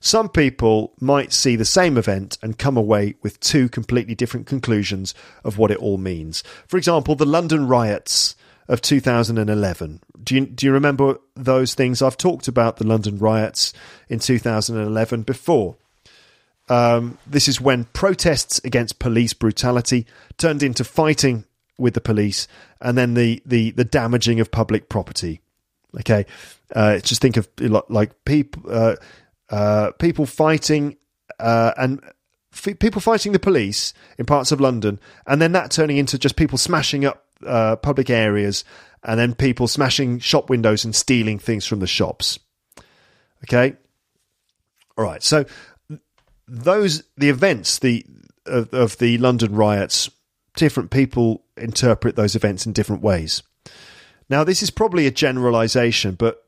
Some people might see the same event and come away with two completely different conclusions of what it all means. For example, the London riots of 2011. Do you remember those things? I've talked about the London riots in 2011 before. This is when protests against police brutality turned into fighting with the police, and then the damaging of public property. Okay, just think of like people fighting people fighting the police in parts of London, and then that turning into just people smashing up public areas, and then people smashing shop windows and stealing things from the shops. Okay, all right, so. The events of the London riots, different people interpret those events in different ways. Now, this is probably a generalisation, but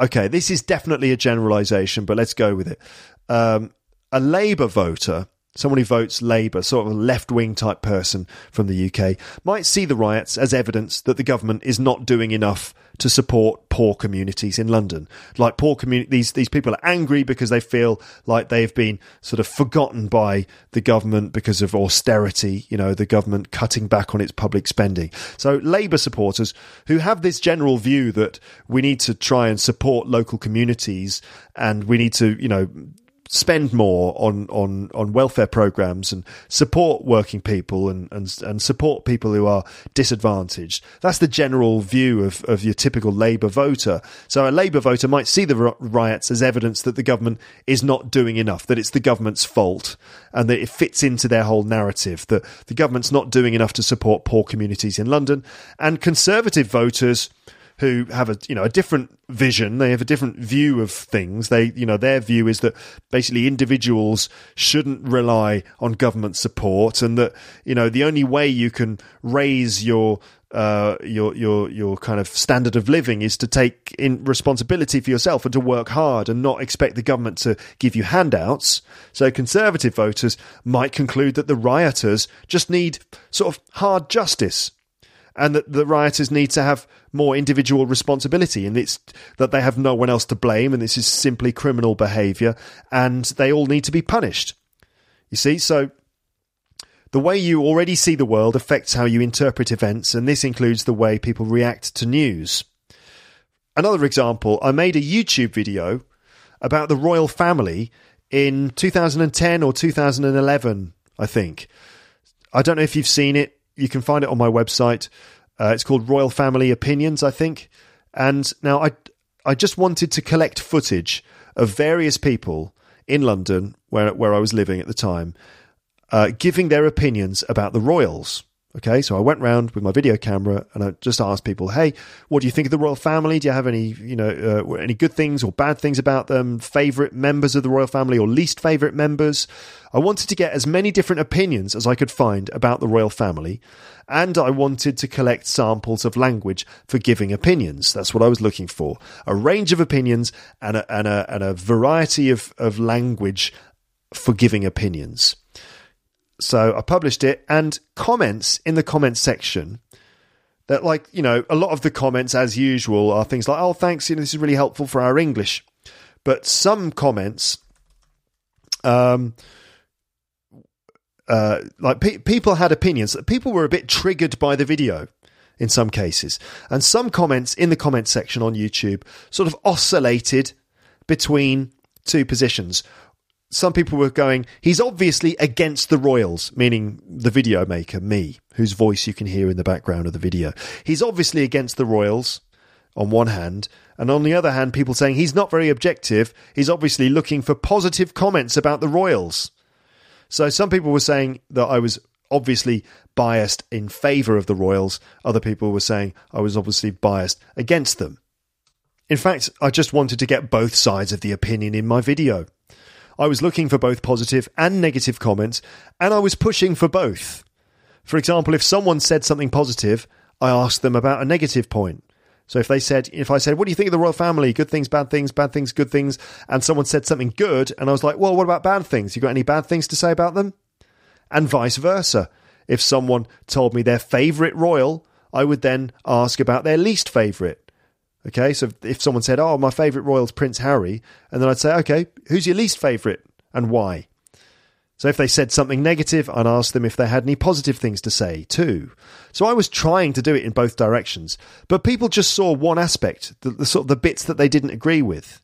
okay, this is definitely a generalisation, but let's go with it. A Labour voter, someone who votes Labour, sort of a left-wing type person from the UK, might see the riots as evidence that the government is not doing enough to support poor communities in London. Like these people are angry because they feel like they've been sort of forgotten by the government because of austerity, you know, the government cutting back on its public spending. So Labour supporters who have this general view that we need to try and support local communities and we need to, you know, spend more on welfare programs and support working people and support people who are disadvantaged. That's the general view of your typical Labour voter. So a Labour voter might see the riots as evidence that the government is not doing enough, that it's the government's fault, and that it fits into their whole narrative, that the government's not doing enough to support poor communities in London. And Conservative voters who have a different vision, they have a different view of things. Their view is that basically individuals shouldn't rely on government support, and that the only way you can raise your kind of standard of living is to take in responsibility for yourself and to work hard and not expect the government to give you handouts. So Conservative voters might conclude that the rioters just need sort of hard justice, and that the rioters need to have more individual responsibility, and it's that they have no one else to blame, and this is simply criminal behaviour, and they all need to be punished. You see, so the way you already see the world affects how you interpret events, and this includes the way people react to news. Another example, I made a YouTube video about the royal family in 2010 or 2011, I think. I don't know if you've seen it. You can find it on my website. It's called Royal Family Opinions, I think. And now I just wanted to collect footage of various people in London, where I was living at the time, giving their opinions about the royals. Okay, so I went round with my video camera and I just asked people, hey, what do you think of the royal family? Do you have any, any good things or bad things about them? Favourite members of the royal family or least favourite members? I wanted to get as many different opinions as I could find about the royal family, and I wanted to collect samples of language for giving opinions. That's what I was looking for. A range of opinions and a variety of language for giving opinions. So I published it, and comments in the comments section that, like, a lot of the comments as usual are things like, oh, thanks, this is really helpful for our English. But some comments, people had opinions. People were a bit triggered by the video in some cases. And some comments in the comments section on YouTube sort of oscillated between two positions. Some people were going, he's obviously against the royals, meaning the video maker, me, whose voice you can hear in the background of the video. He's obviously against the royals on one hand, and on the other hand, people saying he's not very objective. He's obviously looking for positive comments about the royals. So some people were saying that I was obviously biased in favour of the royals. Other people were saying I was obviously biased against them. In fact, I just wanted to get both sides of the opinion in my video. I was looking for both positive and negative comments, and I was pushing for both. For example, if someone said something positive, I asked them about a negative point. So if I said, what do you think of the royal family? Good things, bad things, bad things, good things. And someone said something good. And I was like, well, what about bad things? You got any bad things to say about them? And vice versa. If someone told me their favourite royal, I would then ask about their least favourite. Okay, so if someone said, oh, my favourite royal is Prince Harry, and then I'd say, okay, who's your least favourite and why? So if they said something negative, I'd ask them if they had any positive things to say too. So I was trying to do it in both directions, but people just saw one aspect, the sort of the bits that they didn't agree with.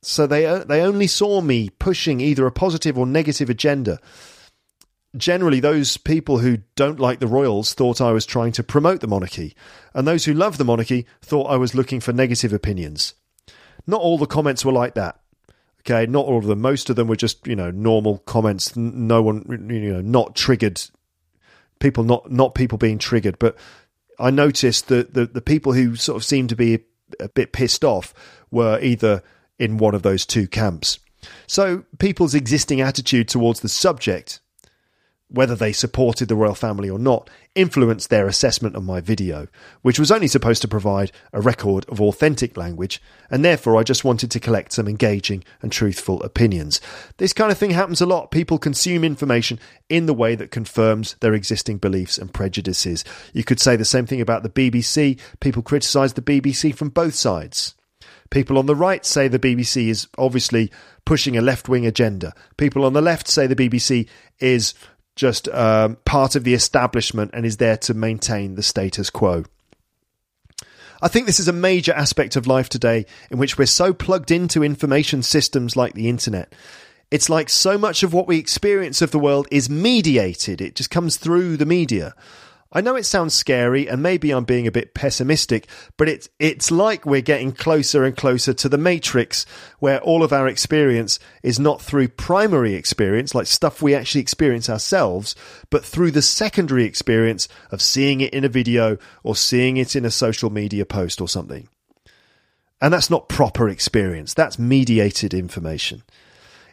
So they only saw me pushing either a positive or negative agenda. Generally, those people who don't like the royals thought I was trying to promote the monarchy, and those who love the monarchy thought I was looking for negative opinions. Not all the comments were like that. Okay, not all of them. Most of them were just, normal comments. No one, not triggered. People, not people being triggered. But I noticed that the people who sort of seemed to be a bit pissed off were either in one of those two camps. So people's existing attitude towards the subject, whether they supported the royal family or not, influenced their assessment of my video, which was only supposed to provide a record of authentic language, and therefore I just wanted to collect some engaging and truthful opinions. This kind of thing happens a lot. People consume information in the way that confirms their existing beliefs and prejudices. You could say the same thing about the BBC. People criticise the BBC from both sides. People on the right say the BBC is obviously pushing a left-wing agenda. People on the left say the BBC is just part of the establishment and is there to maintain the status quo. I think this is a major aspect of life today in which we're so plugged into information systems like the internet. It's like so much of what we experience of the world is mediated. It just comes through the media. I know it sounds scary and maybe I'm being a bit pessimistic, but it's like we're getting closer and closer to the Matrix, where all of our experience is not through primary experience, like stuff we actually experience ourselves, but through the secondary experience of seeing it in a video or seeing it in a social media post or something. And that's not proper experience. That's mediated information.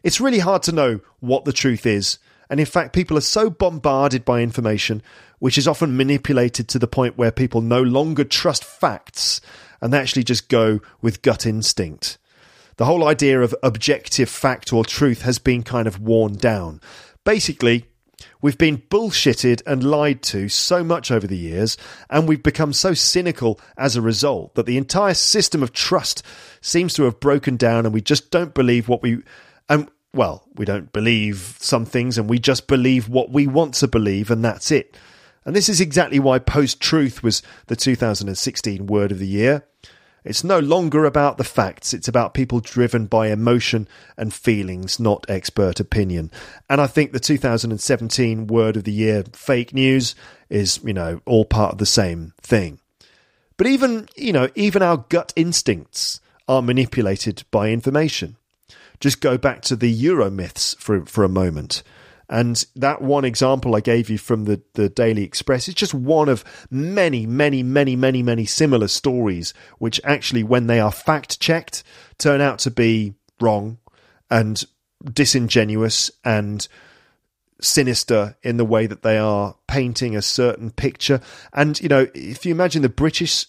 It's really hard to know what the truth is. And in fact, people are so bombarded by information, which is often manipulated to the point where people no longer trust facts and they actually just go with gut instinct. The whole idea of objective fact or truth has been kind of worn down. Basically, we've been bullshitted and lied to so much over the years, and we've become so cynical as a result that the entire system of trust seems to have broken down, and we just don't believe what we... Well, we don't believe some things and we just believe what we want to believe, and that's it. And this is exactly why post-truth was the 2016 word of the year. It's no longer about the facts. It's about people driven by emotion and feelings, not expert opinion. And I think the 2017 word of the year, fake news, is, all part of the same thing. But even our gut instincts are manipulated by information. Just go back to the Euro myths for a moment. And that one example I gave you from the Daily Express is just one of many, many, many, many, many similar stories, which actually, when they are fact-checked, turn out to be wrong and disingenuous and sinister in the way that they are painting a certain picture. And, if you imagine the British,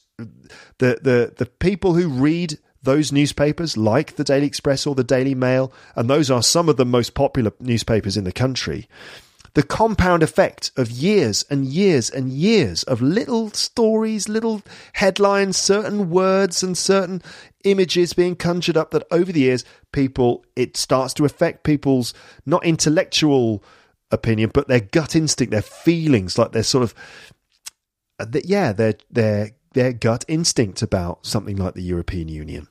the people who read those newspapers like the Daily Express or the Daily Mail, and those are some of the most popular newspapers in the country, the compound effect of years and years and years of little stories, little headlines, certain words and certain images being conjured up, that over the years, it starts to affect people's not intellectual opinion, but their gut instinct, their feelings, like their sort of, their gut instinct about something like the European Union.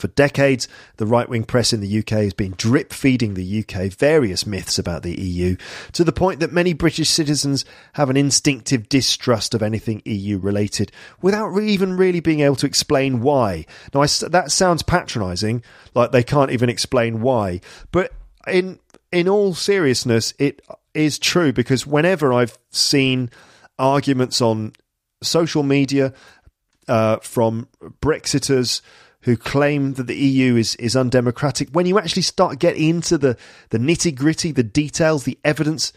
For decades, the right-wing press in the UK has been drip-feeding the UK various myths about the EU, to the point that many British citizens have an instinctive distrust of anything EU-related, without even really being able to explain why. Now, that sounds patronising, like they can't even explain why, but in all seriousness, it is true, because whenever I've seen arguments on social media from Brexiters who claim that the EU is undemocratic, when you actually start getting into the nitty-gritty, the details, the evidence,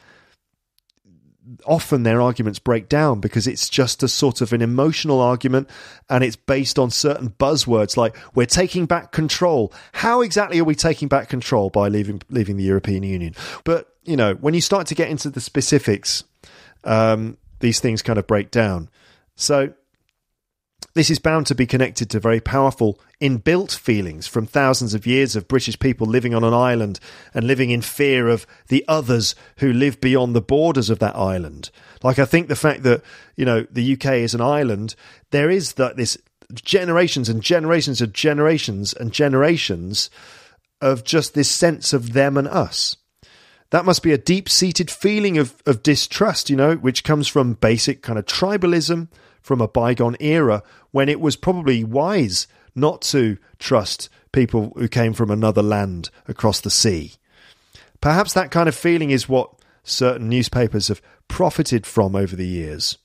often their arguments break down because it's just a sort of an emotional argument, and it's based on certain buzzwords like we're taking back control. How exactly are we taking back control by leaving the European Union? But, you know, when you start to get into the specifics, these things kind of break down. So this is bound to be connected to very powerful inbuilt feelings from thousands of years of British people living on an island and living in fear of the others who live beyond the borders of that island. Like, I think the fact that, you know, the UK is an island, there is that this generations and generations of generations and generations of just this sense of them and us. That must be a deep-seated feeling of distrust, you know, which comes from basic kind of tribalism, from a bygone era when it was probably wise not to trust people who came from another land across the sea. Perhaps that kind of feeling is what certain newspapers have profited from over the years.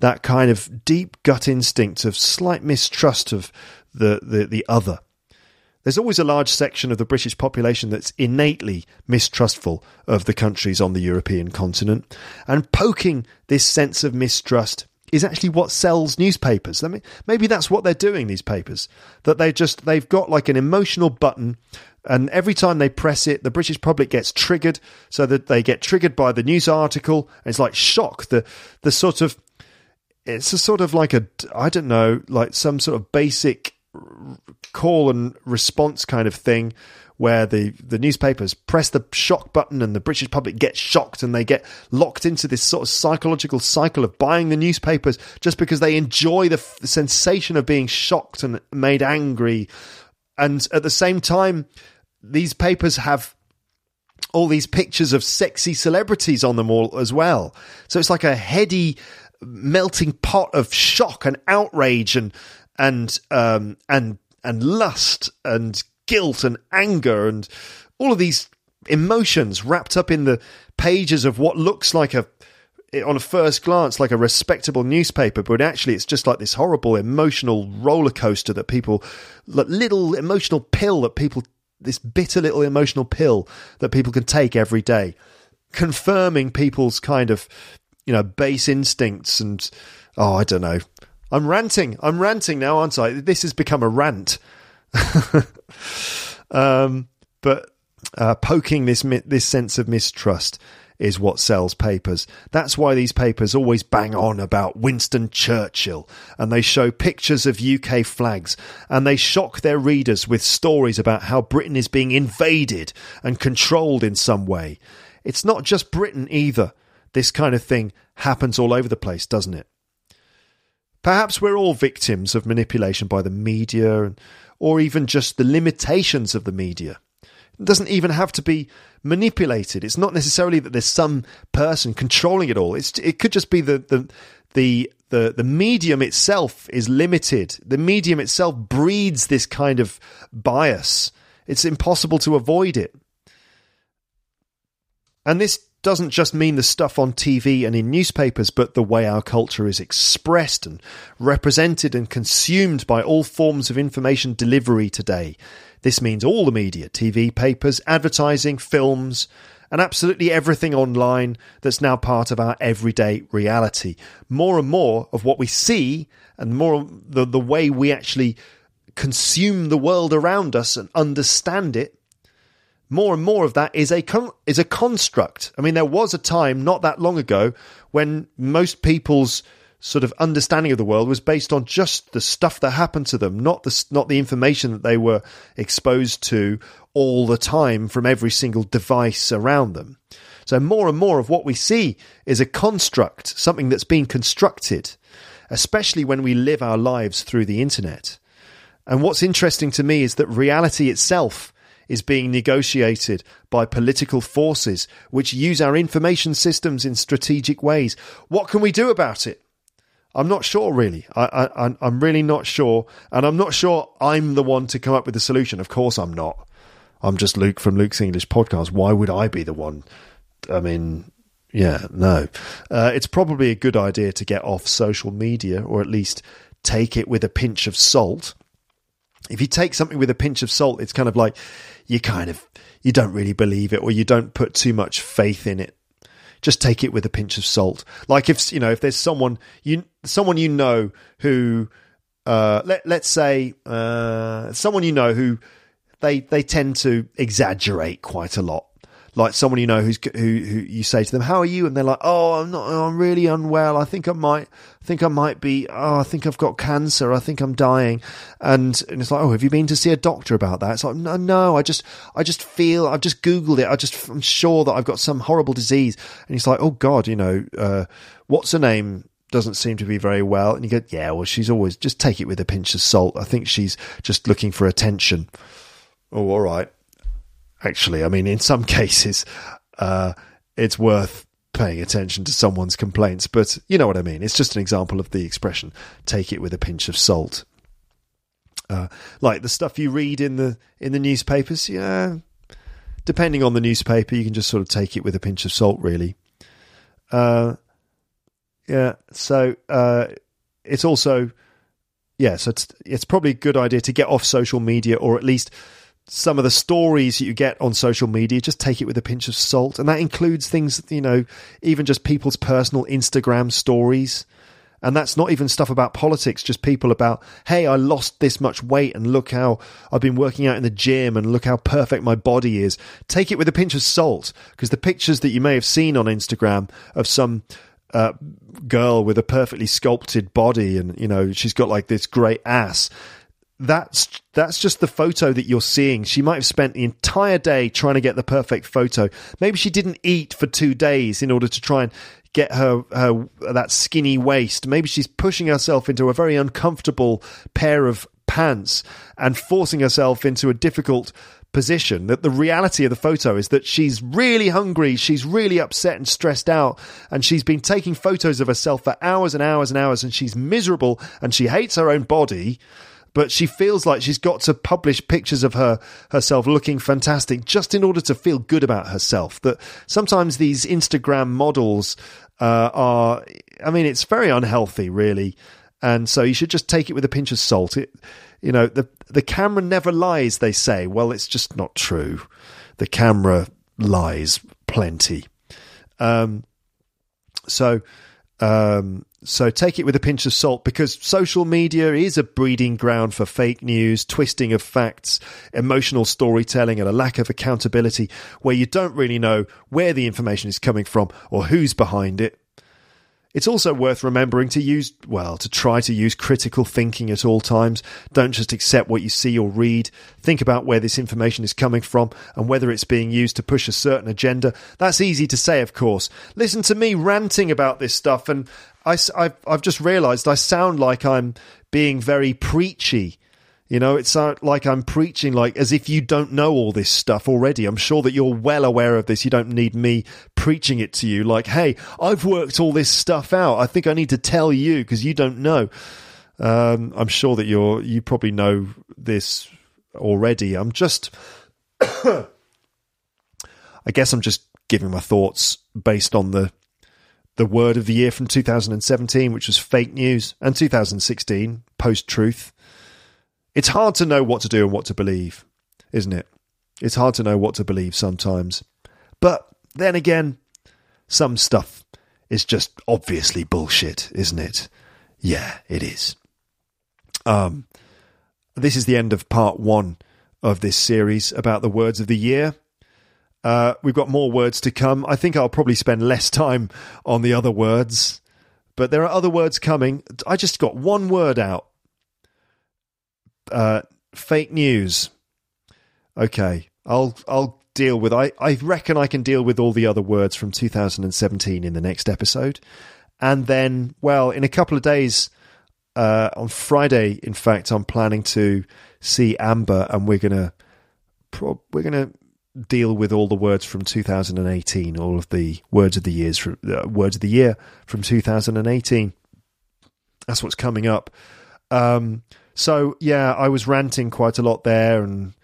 That kind of deep gut instinct of slight mistrust of the other. There's always a large section of the British population that's innately mistrustful of the countries on the European continent, and poking this sense of mistrust is actually what sells newspapers. I mean, maybe that's what they're doing, these papers, that they've got like an emotional button, and every time they press it, the British public gets triggered, so that they get triggered by the news article. And it's like shock, some sort of basic call and response kind of thing, where the newspapers press the shock button and the British public gets shocked, and they get locked into this sort of psychological cycle of buying the newspapers just because they enjoy the sensation of being shocked and made angry. And at the same time, these papers have all these pictures of sexy celebrities on them all as well. So it's like a heady melting pot of shock and outrage and lust and guilt and anger and all of these emotions wrapped up in the pages of what looks like on a first glance, like a respectable newspaper, but actually it's just like this horrible emotional roller coaster that people, this bitter little emotional pill that people can take every day, confirming people's kind of, you know, base instincts and, oh, I don't know. I'm ranting now, aren't I? This has become a rant. But poking this sense of mistrust is what sells papers. That's why these papers always bang on about Winston Churchill, and they show pictures of UK flags, and they shock their readers with stories about how Britain is being invaded and controlled in some way. It's not just Britain either. This kind of thing happens all over the place, doesn't it? Perhaps we're all victims of manipulation by the media, or even just the limitations of the media. It doesn't even have to be manipulated. It's not necessarily that there's some person controlling it all. It could just be the medium itself is limited. The medium itself breeds this kind of bias. It's impossible to avoid it. And this doesn't just mean the stuff on TV and in newspapers, but the way our culture is expressed and represented and consumed by all forms of information delivery today. This means all the media, TV, papers, advertising, films, and absolutely everything online that's now part of our everyday reality. More and more of what we see, and more of the way we actually consume the world around us and understand it, more and more of that is a construct. I mean, there was a time not that long ago when most people's sort of understanding of the world was based on just the stuff that happened to them, not the information that they were exposed to all the time from every single device around them. So more and more of what we see is a construct, something that's been constructed, especially when we live our lives through the internet. And what's interesting to me is that reality itself is being negotiated by political forces which use our information systems in strategic ways. What can we do about it? I'm not sure, really. I'm really not sure. And I'm not sure I'm the one to come up with the solution. Of course I'm not. I'm just Luke from Luke's English Podcast. Why would I be the one? I mean, yeah, no. It's probably a good idea to get off social media, or at least take it with a pinch of salt. If you take something with a pinch of salt, it's kind of like you don't really believe it, or you don't put too much faith in it. just take it with a pinch of salt. Like if there's someone you know who let's say someone you know who they tend to exaggerate quite a lot. Like someone you know who you say to them, "How are you?" and they're like, "Oh, I'm really unwell. I think I might be. Oh, I think I've got cancer. I think I'm dying." And it's like, "Oh, have you been to see a doctor about that?" It's like, "No, I just feel. I've just Googled it. I'm sure that I've got some horrible disease." And it's like, "Oh God, what's her name doesn't seem to be very well." And you go, "Yeah, well, she's always just take it with a pinch of salt. I think she's just looking for attention." Oh, all right. Actually, I mean, in some cases, it's worth paying attention to someone's complaints. But you know what I mean. It's just an example of the expression, take it with a pinch of salt. Like the stuff you read in the newspapers. Yeah, depending on the newspaper, you can just sort of take it with a pinch of salt, really. So it's also... Yeah, so it's probably a good idea to get off social media, or at least... some of the stories that you get on social media, just take it with a pinch of salt. And that includes things, even just people's personal Instagram stories. And that's not even stuff about politics, just people about, hey, I lost this much weight and look how I've been working out in the gym and look how perfect my body is. Take it with a pinch of salt, because the pictures that you may have seen on Instagram of some girl with a perfectly sculpted body and, she's got like this great ass, that's just the photo that you're seeing. She might have spent the entire day trying to get the perfect photo. Maybe she didn't eat for 2 days in order to try and get her that skinny waist. Maybe she's pushing herself into a very uncomfortable pair of pants and forcing herself into a difficult position. That the reality of the photo is that she's really hungry, she's really upset and stressed out, and she's been taking photos of herself for hours and hours and hours, and she's miserable and she hates her own body. But she feels like she's got to publish pictures of herself looking fantastic just in order to feel good about herself. That sometimes these Instagram models it's very unhealthy, really. And so you should just take it with a pinch of salt. The camera never lies, they say. Well, it's just not true. The camera lies plenty. So take it with a pinch of salt, because social media is a breeding ground for fake news, twisting of facts, emotional storytelling, and a lack of accountability where you don't really know where the information is coming from or who's behind it. It's also worth remembering to try to use critical thinking at all times. Don't just accept what you see or read. Think about where this information is coming from and whether it's being used to push a certain agenda. That's easy to say, of course. Listen to me ranting about this stuff, and I've just realised I sound like I'm being very preachy. It sounds like I'm preaching, like as if you don't know all this stuff already. I'm sure that you're well aware of this. You don't need me preaching it to you. Like, hey, I've worked all this stuff out. I think I need to tell you because you don't know. I'm sure that you probably know this already. I'm just, I guess I'm just giving my thoughts based on the word of the year from 2017, which was fake news, and 2016, post-truth. It's hard to know what to do and what to believe, isn't it? It's hard to know what to believe sometimes. But then again, some stuff is just obviously bullshit, isn't it? Yeah, it is. This is the end of part one of this series about the words of the year. We've got more words to come. I think I'll probably spend less time on the other words, but there are other words coming. I just got one word out. Fake news. Okay, I'll deal with. I reckon I can deal with all the other words from 2017 in the next episode, and then in a couple of days, on Friday, in fact, I'm planning to see Amber, and we're gonna deal with all the words from 2018, all of the words of the year from 2018. That's what's coming up. So yeah, I was ranting quite a lot there, and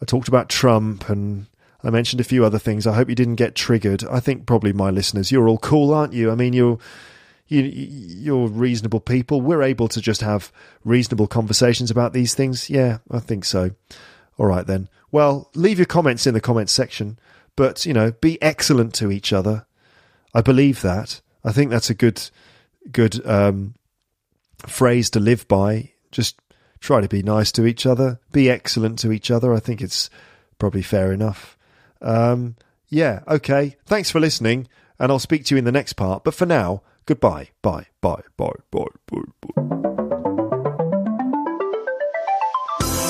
I talked about Trump, and I mentioned a few other things. I hope you didn't get triggered. I think probably my listeners, you're all cool, aren't you? I mean, you're reasonable people. We're able to just have reasonable conversations about these things. Yeah, I think so. All right then. Well, leave your comments in the comments section, but be excellent to each other. I believe that. I think that's a good phrase to live by. Just try to be nice to each other, be excellent to each other. I think it's probably fair enough. Yeah, okay. Thanks for listening, and I'll speak to you in the next part. But for now, goodbye. Bye, bye, bye, bye, bye, bye.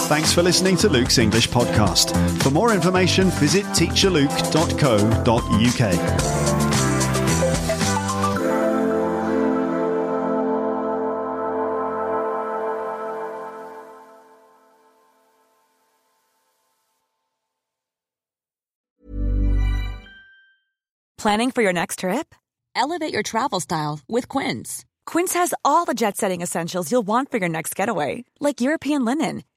Thanks for listening to Luke's English Podcast. For more information, visit teacherluke.co.uk. Planning for your next trip? Elevate your travel style with Quince. Quince has all the jet-setting essentials you'll want for your next getaway, like European linen,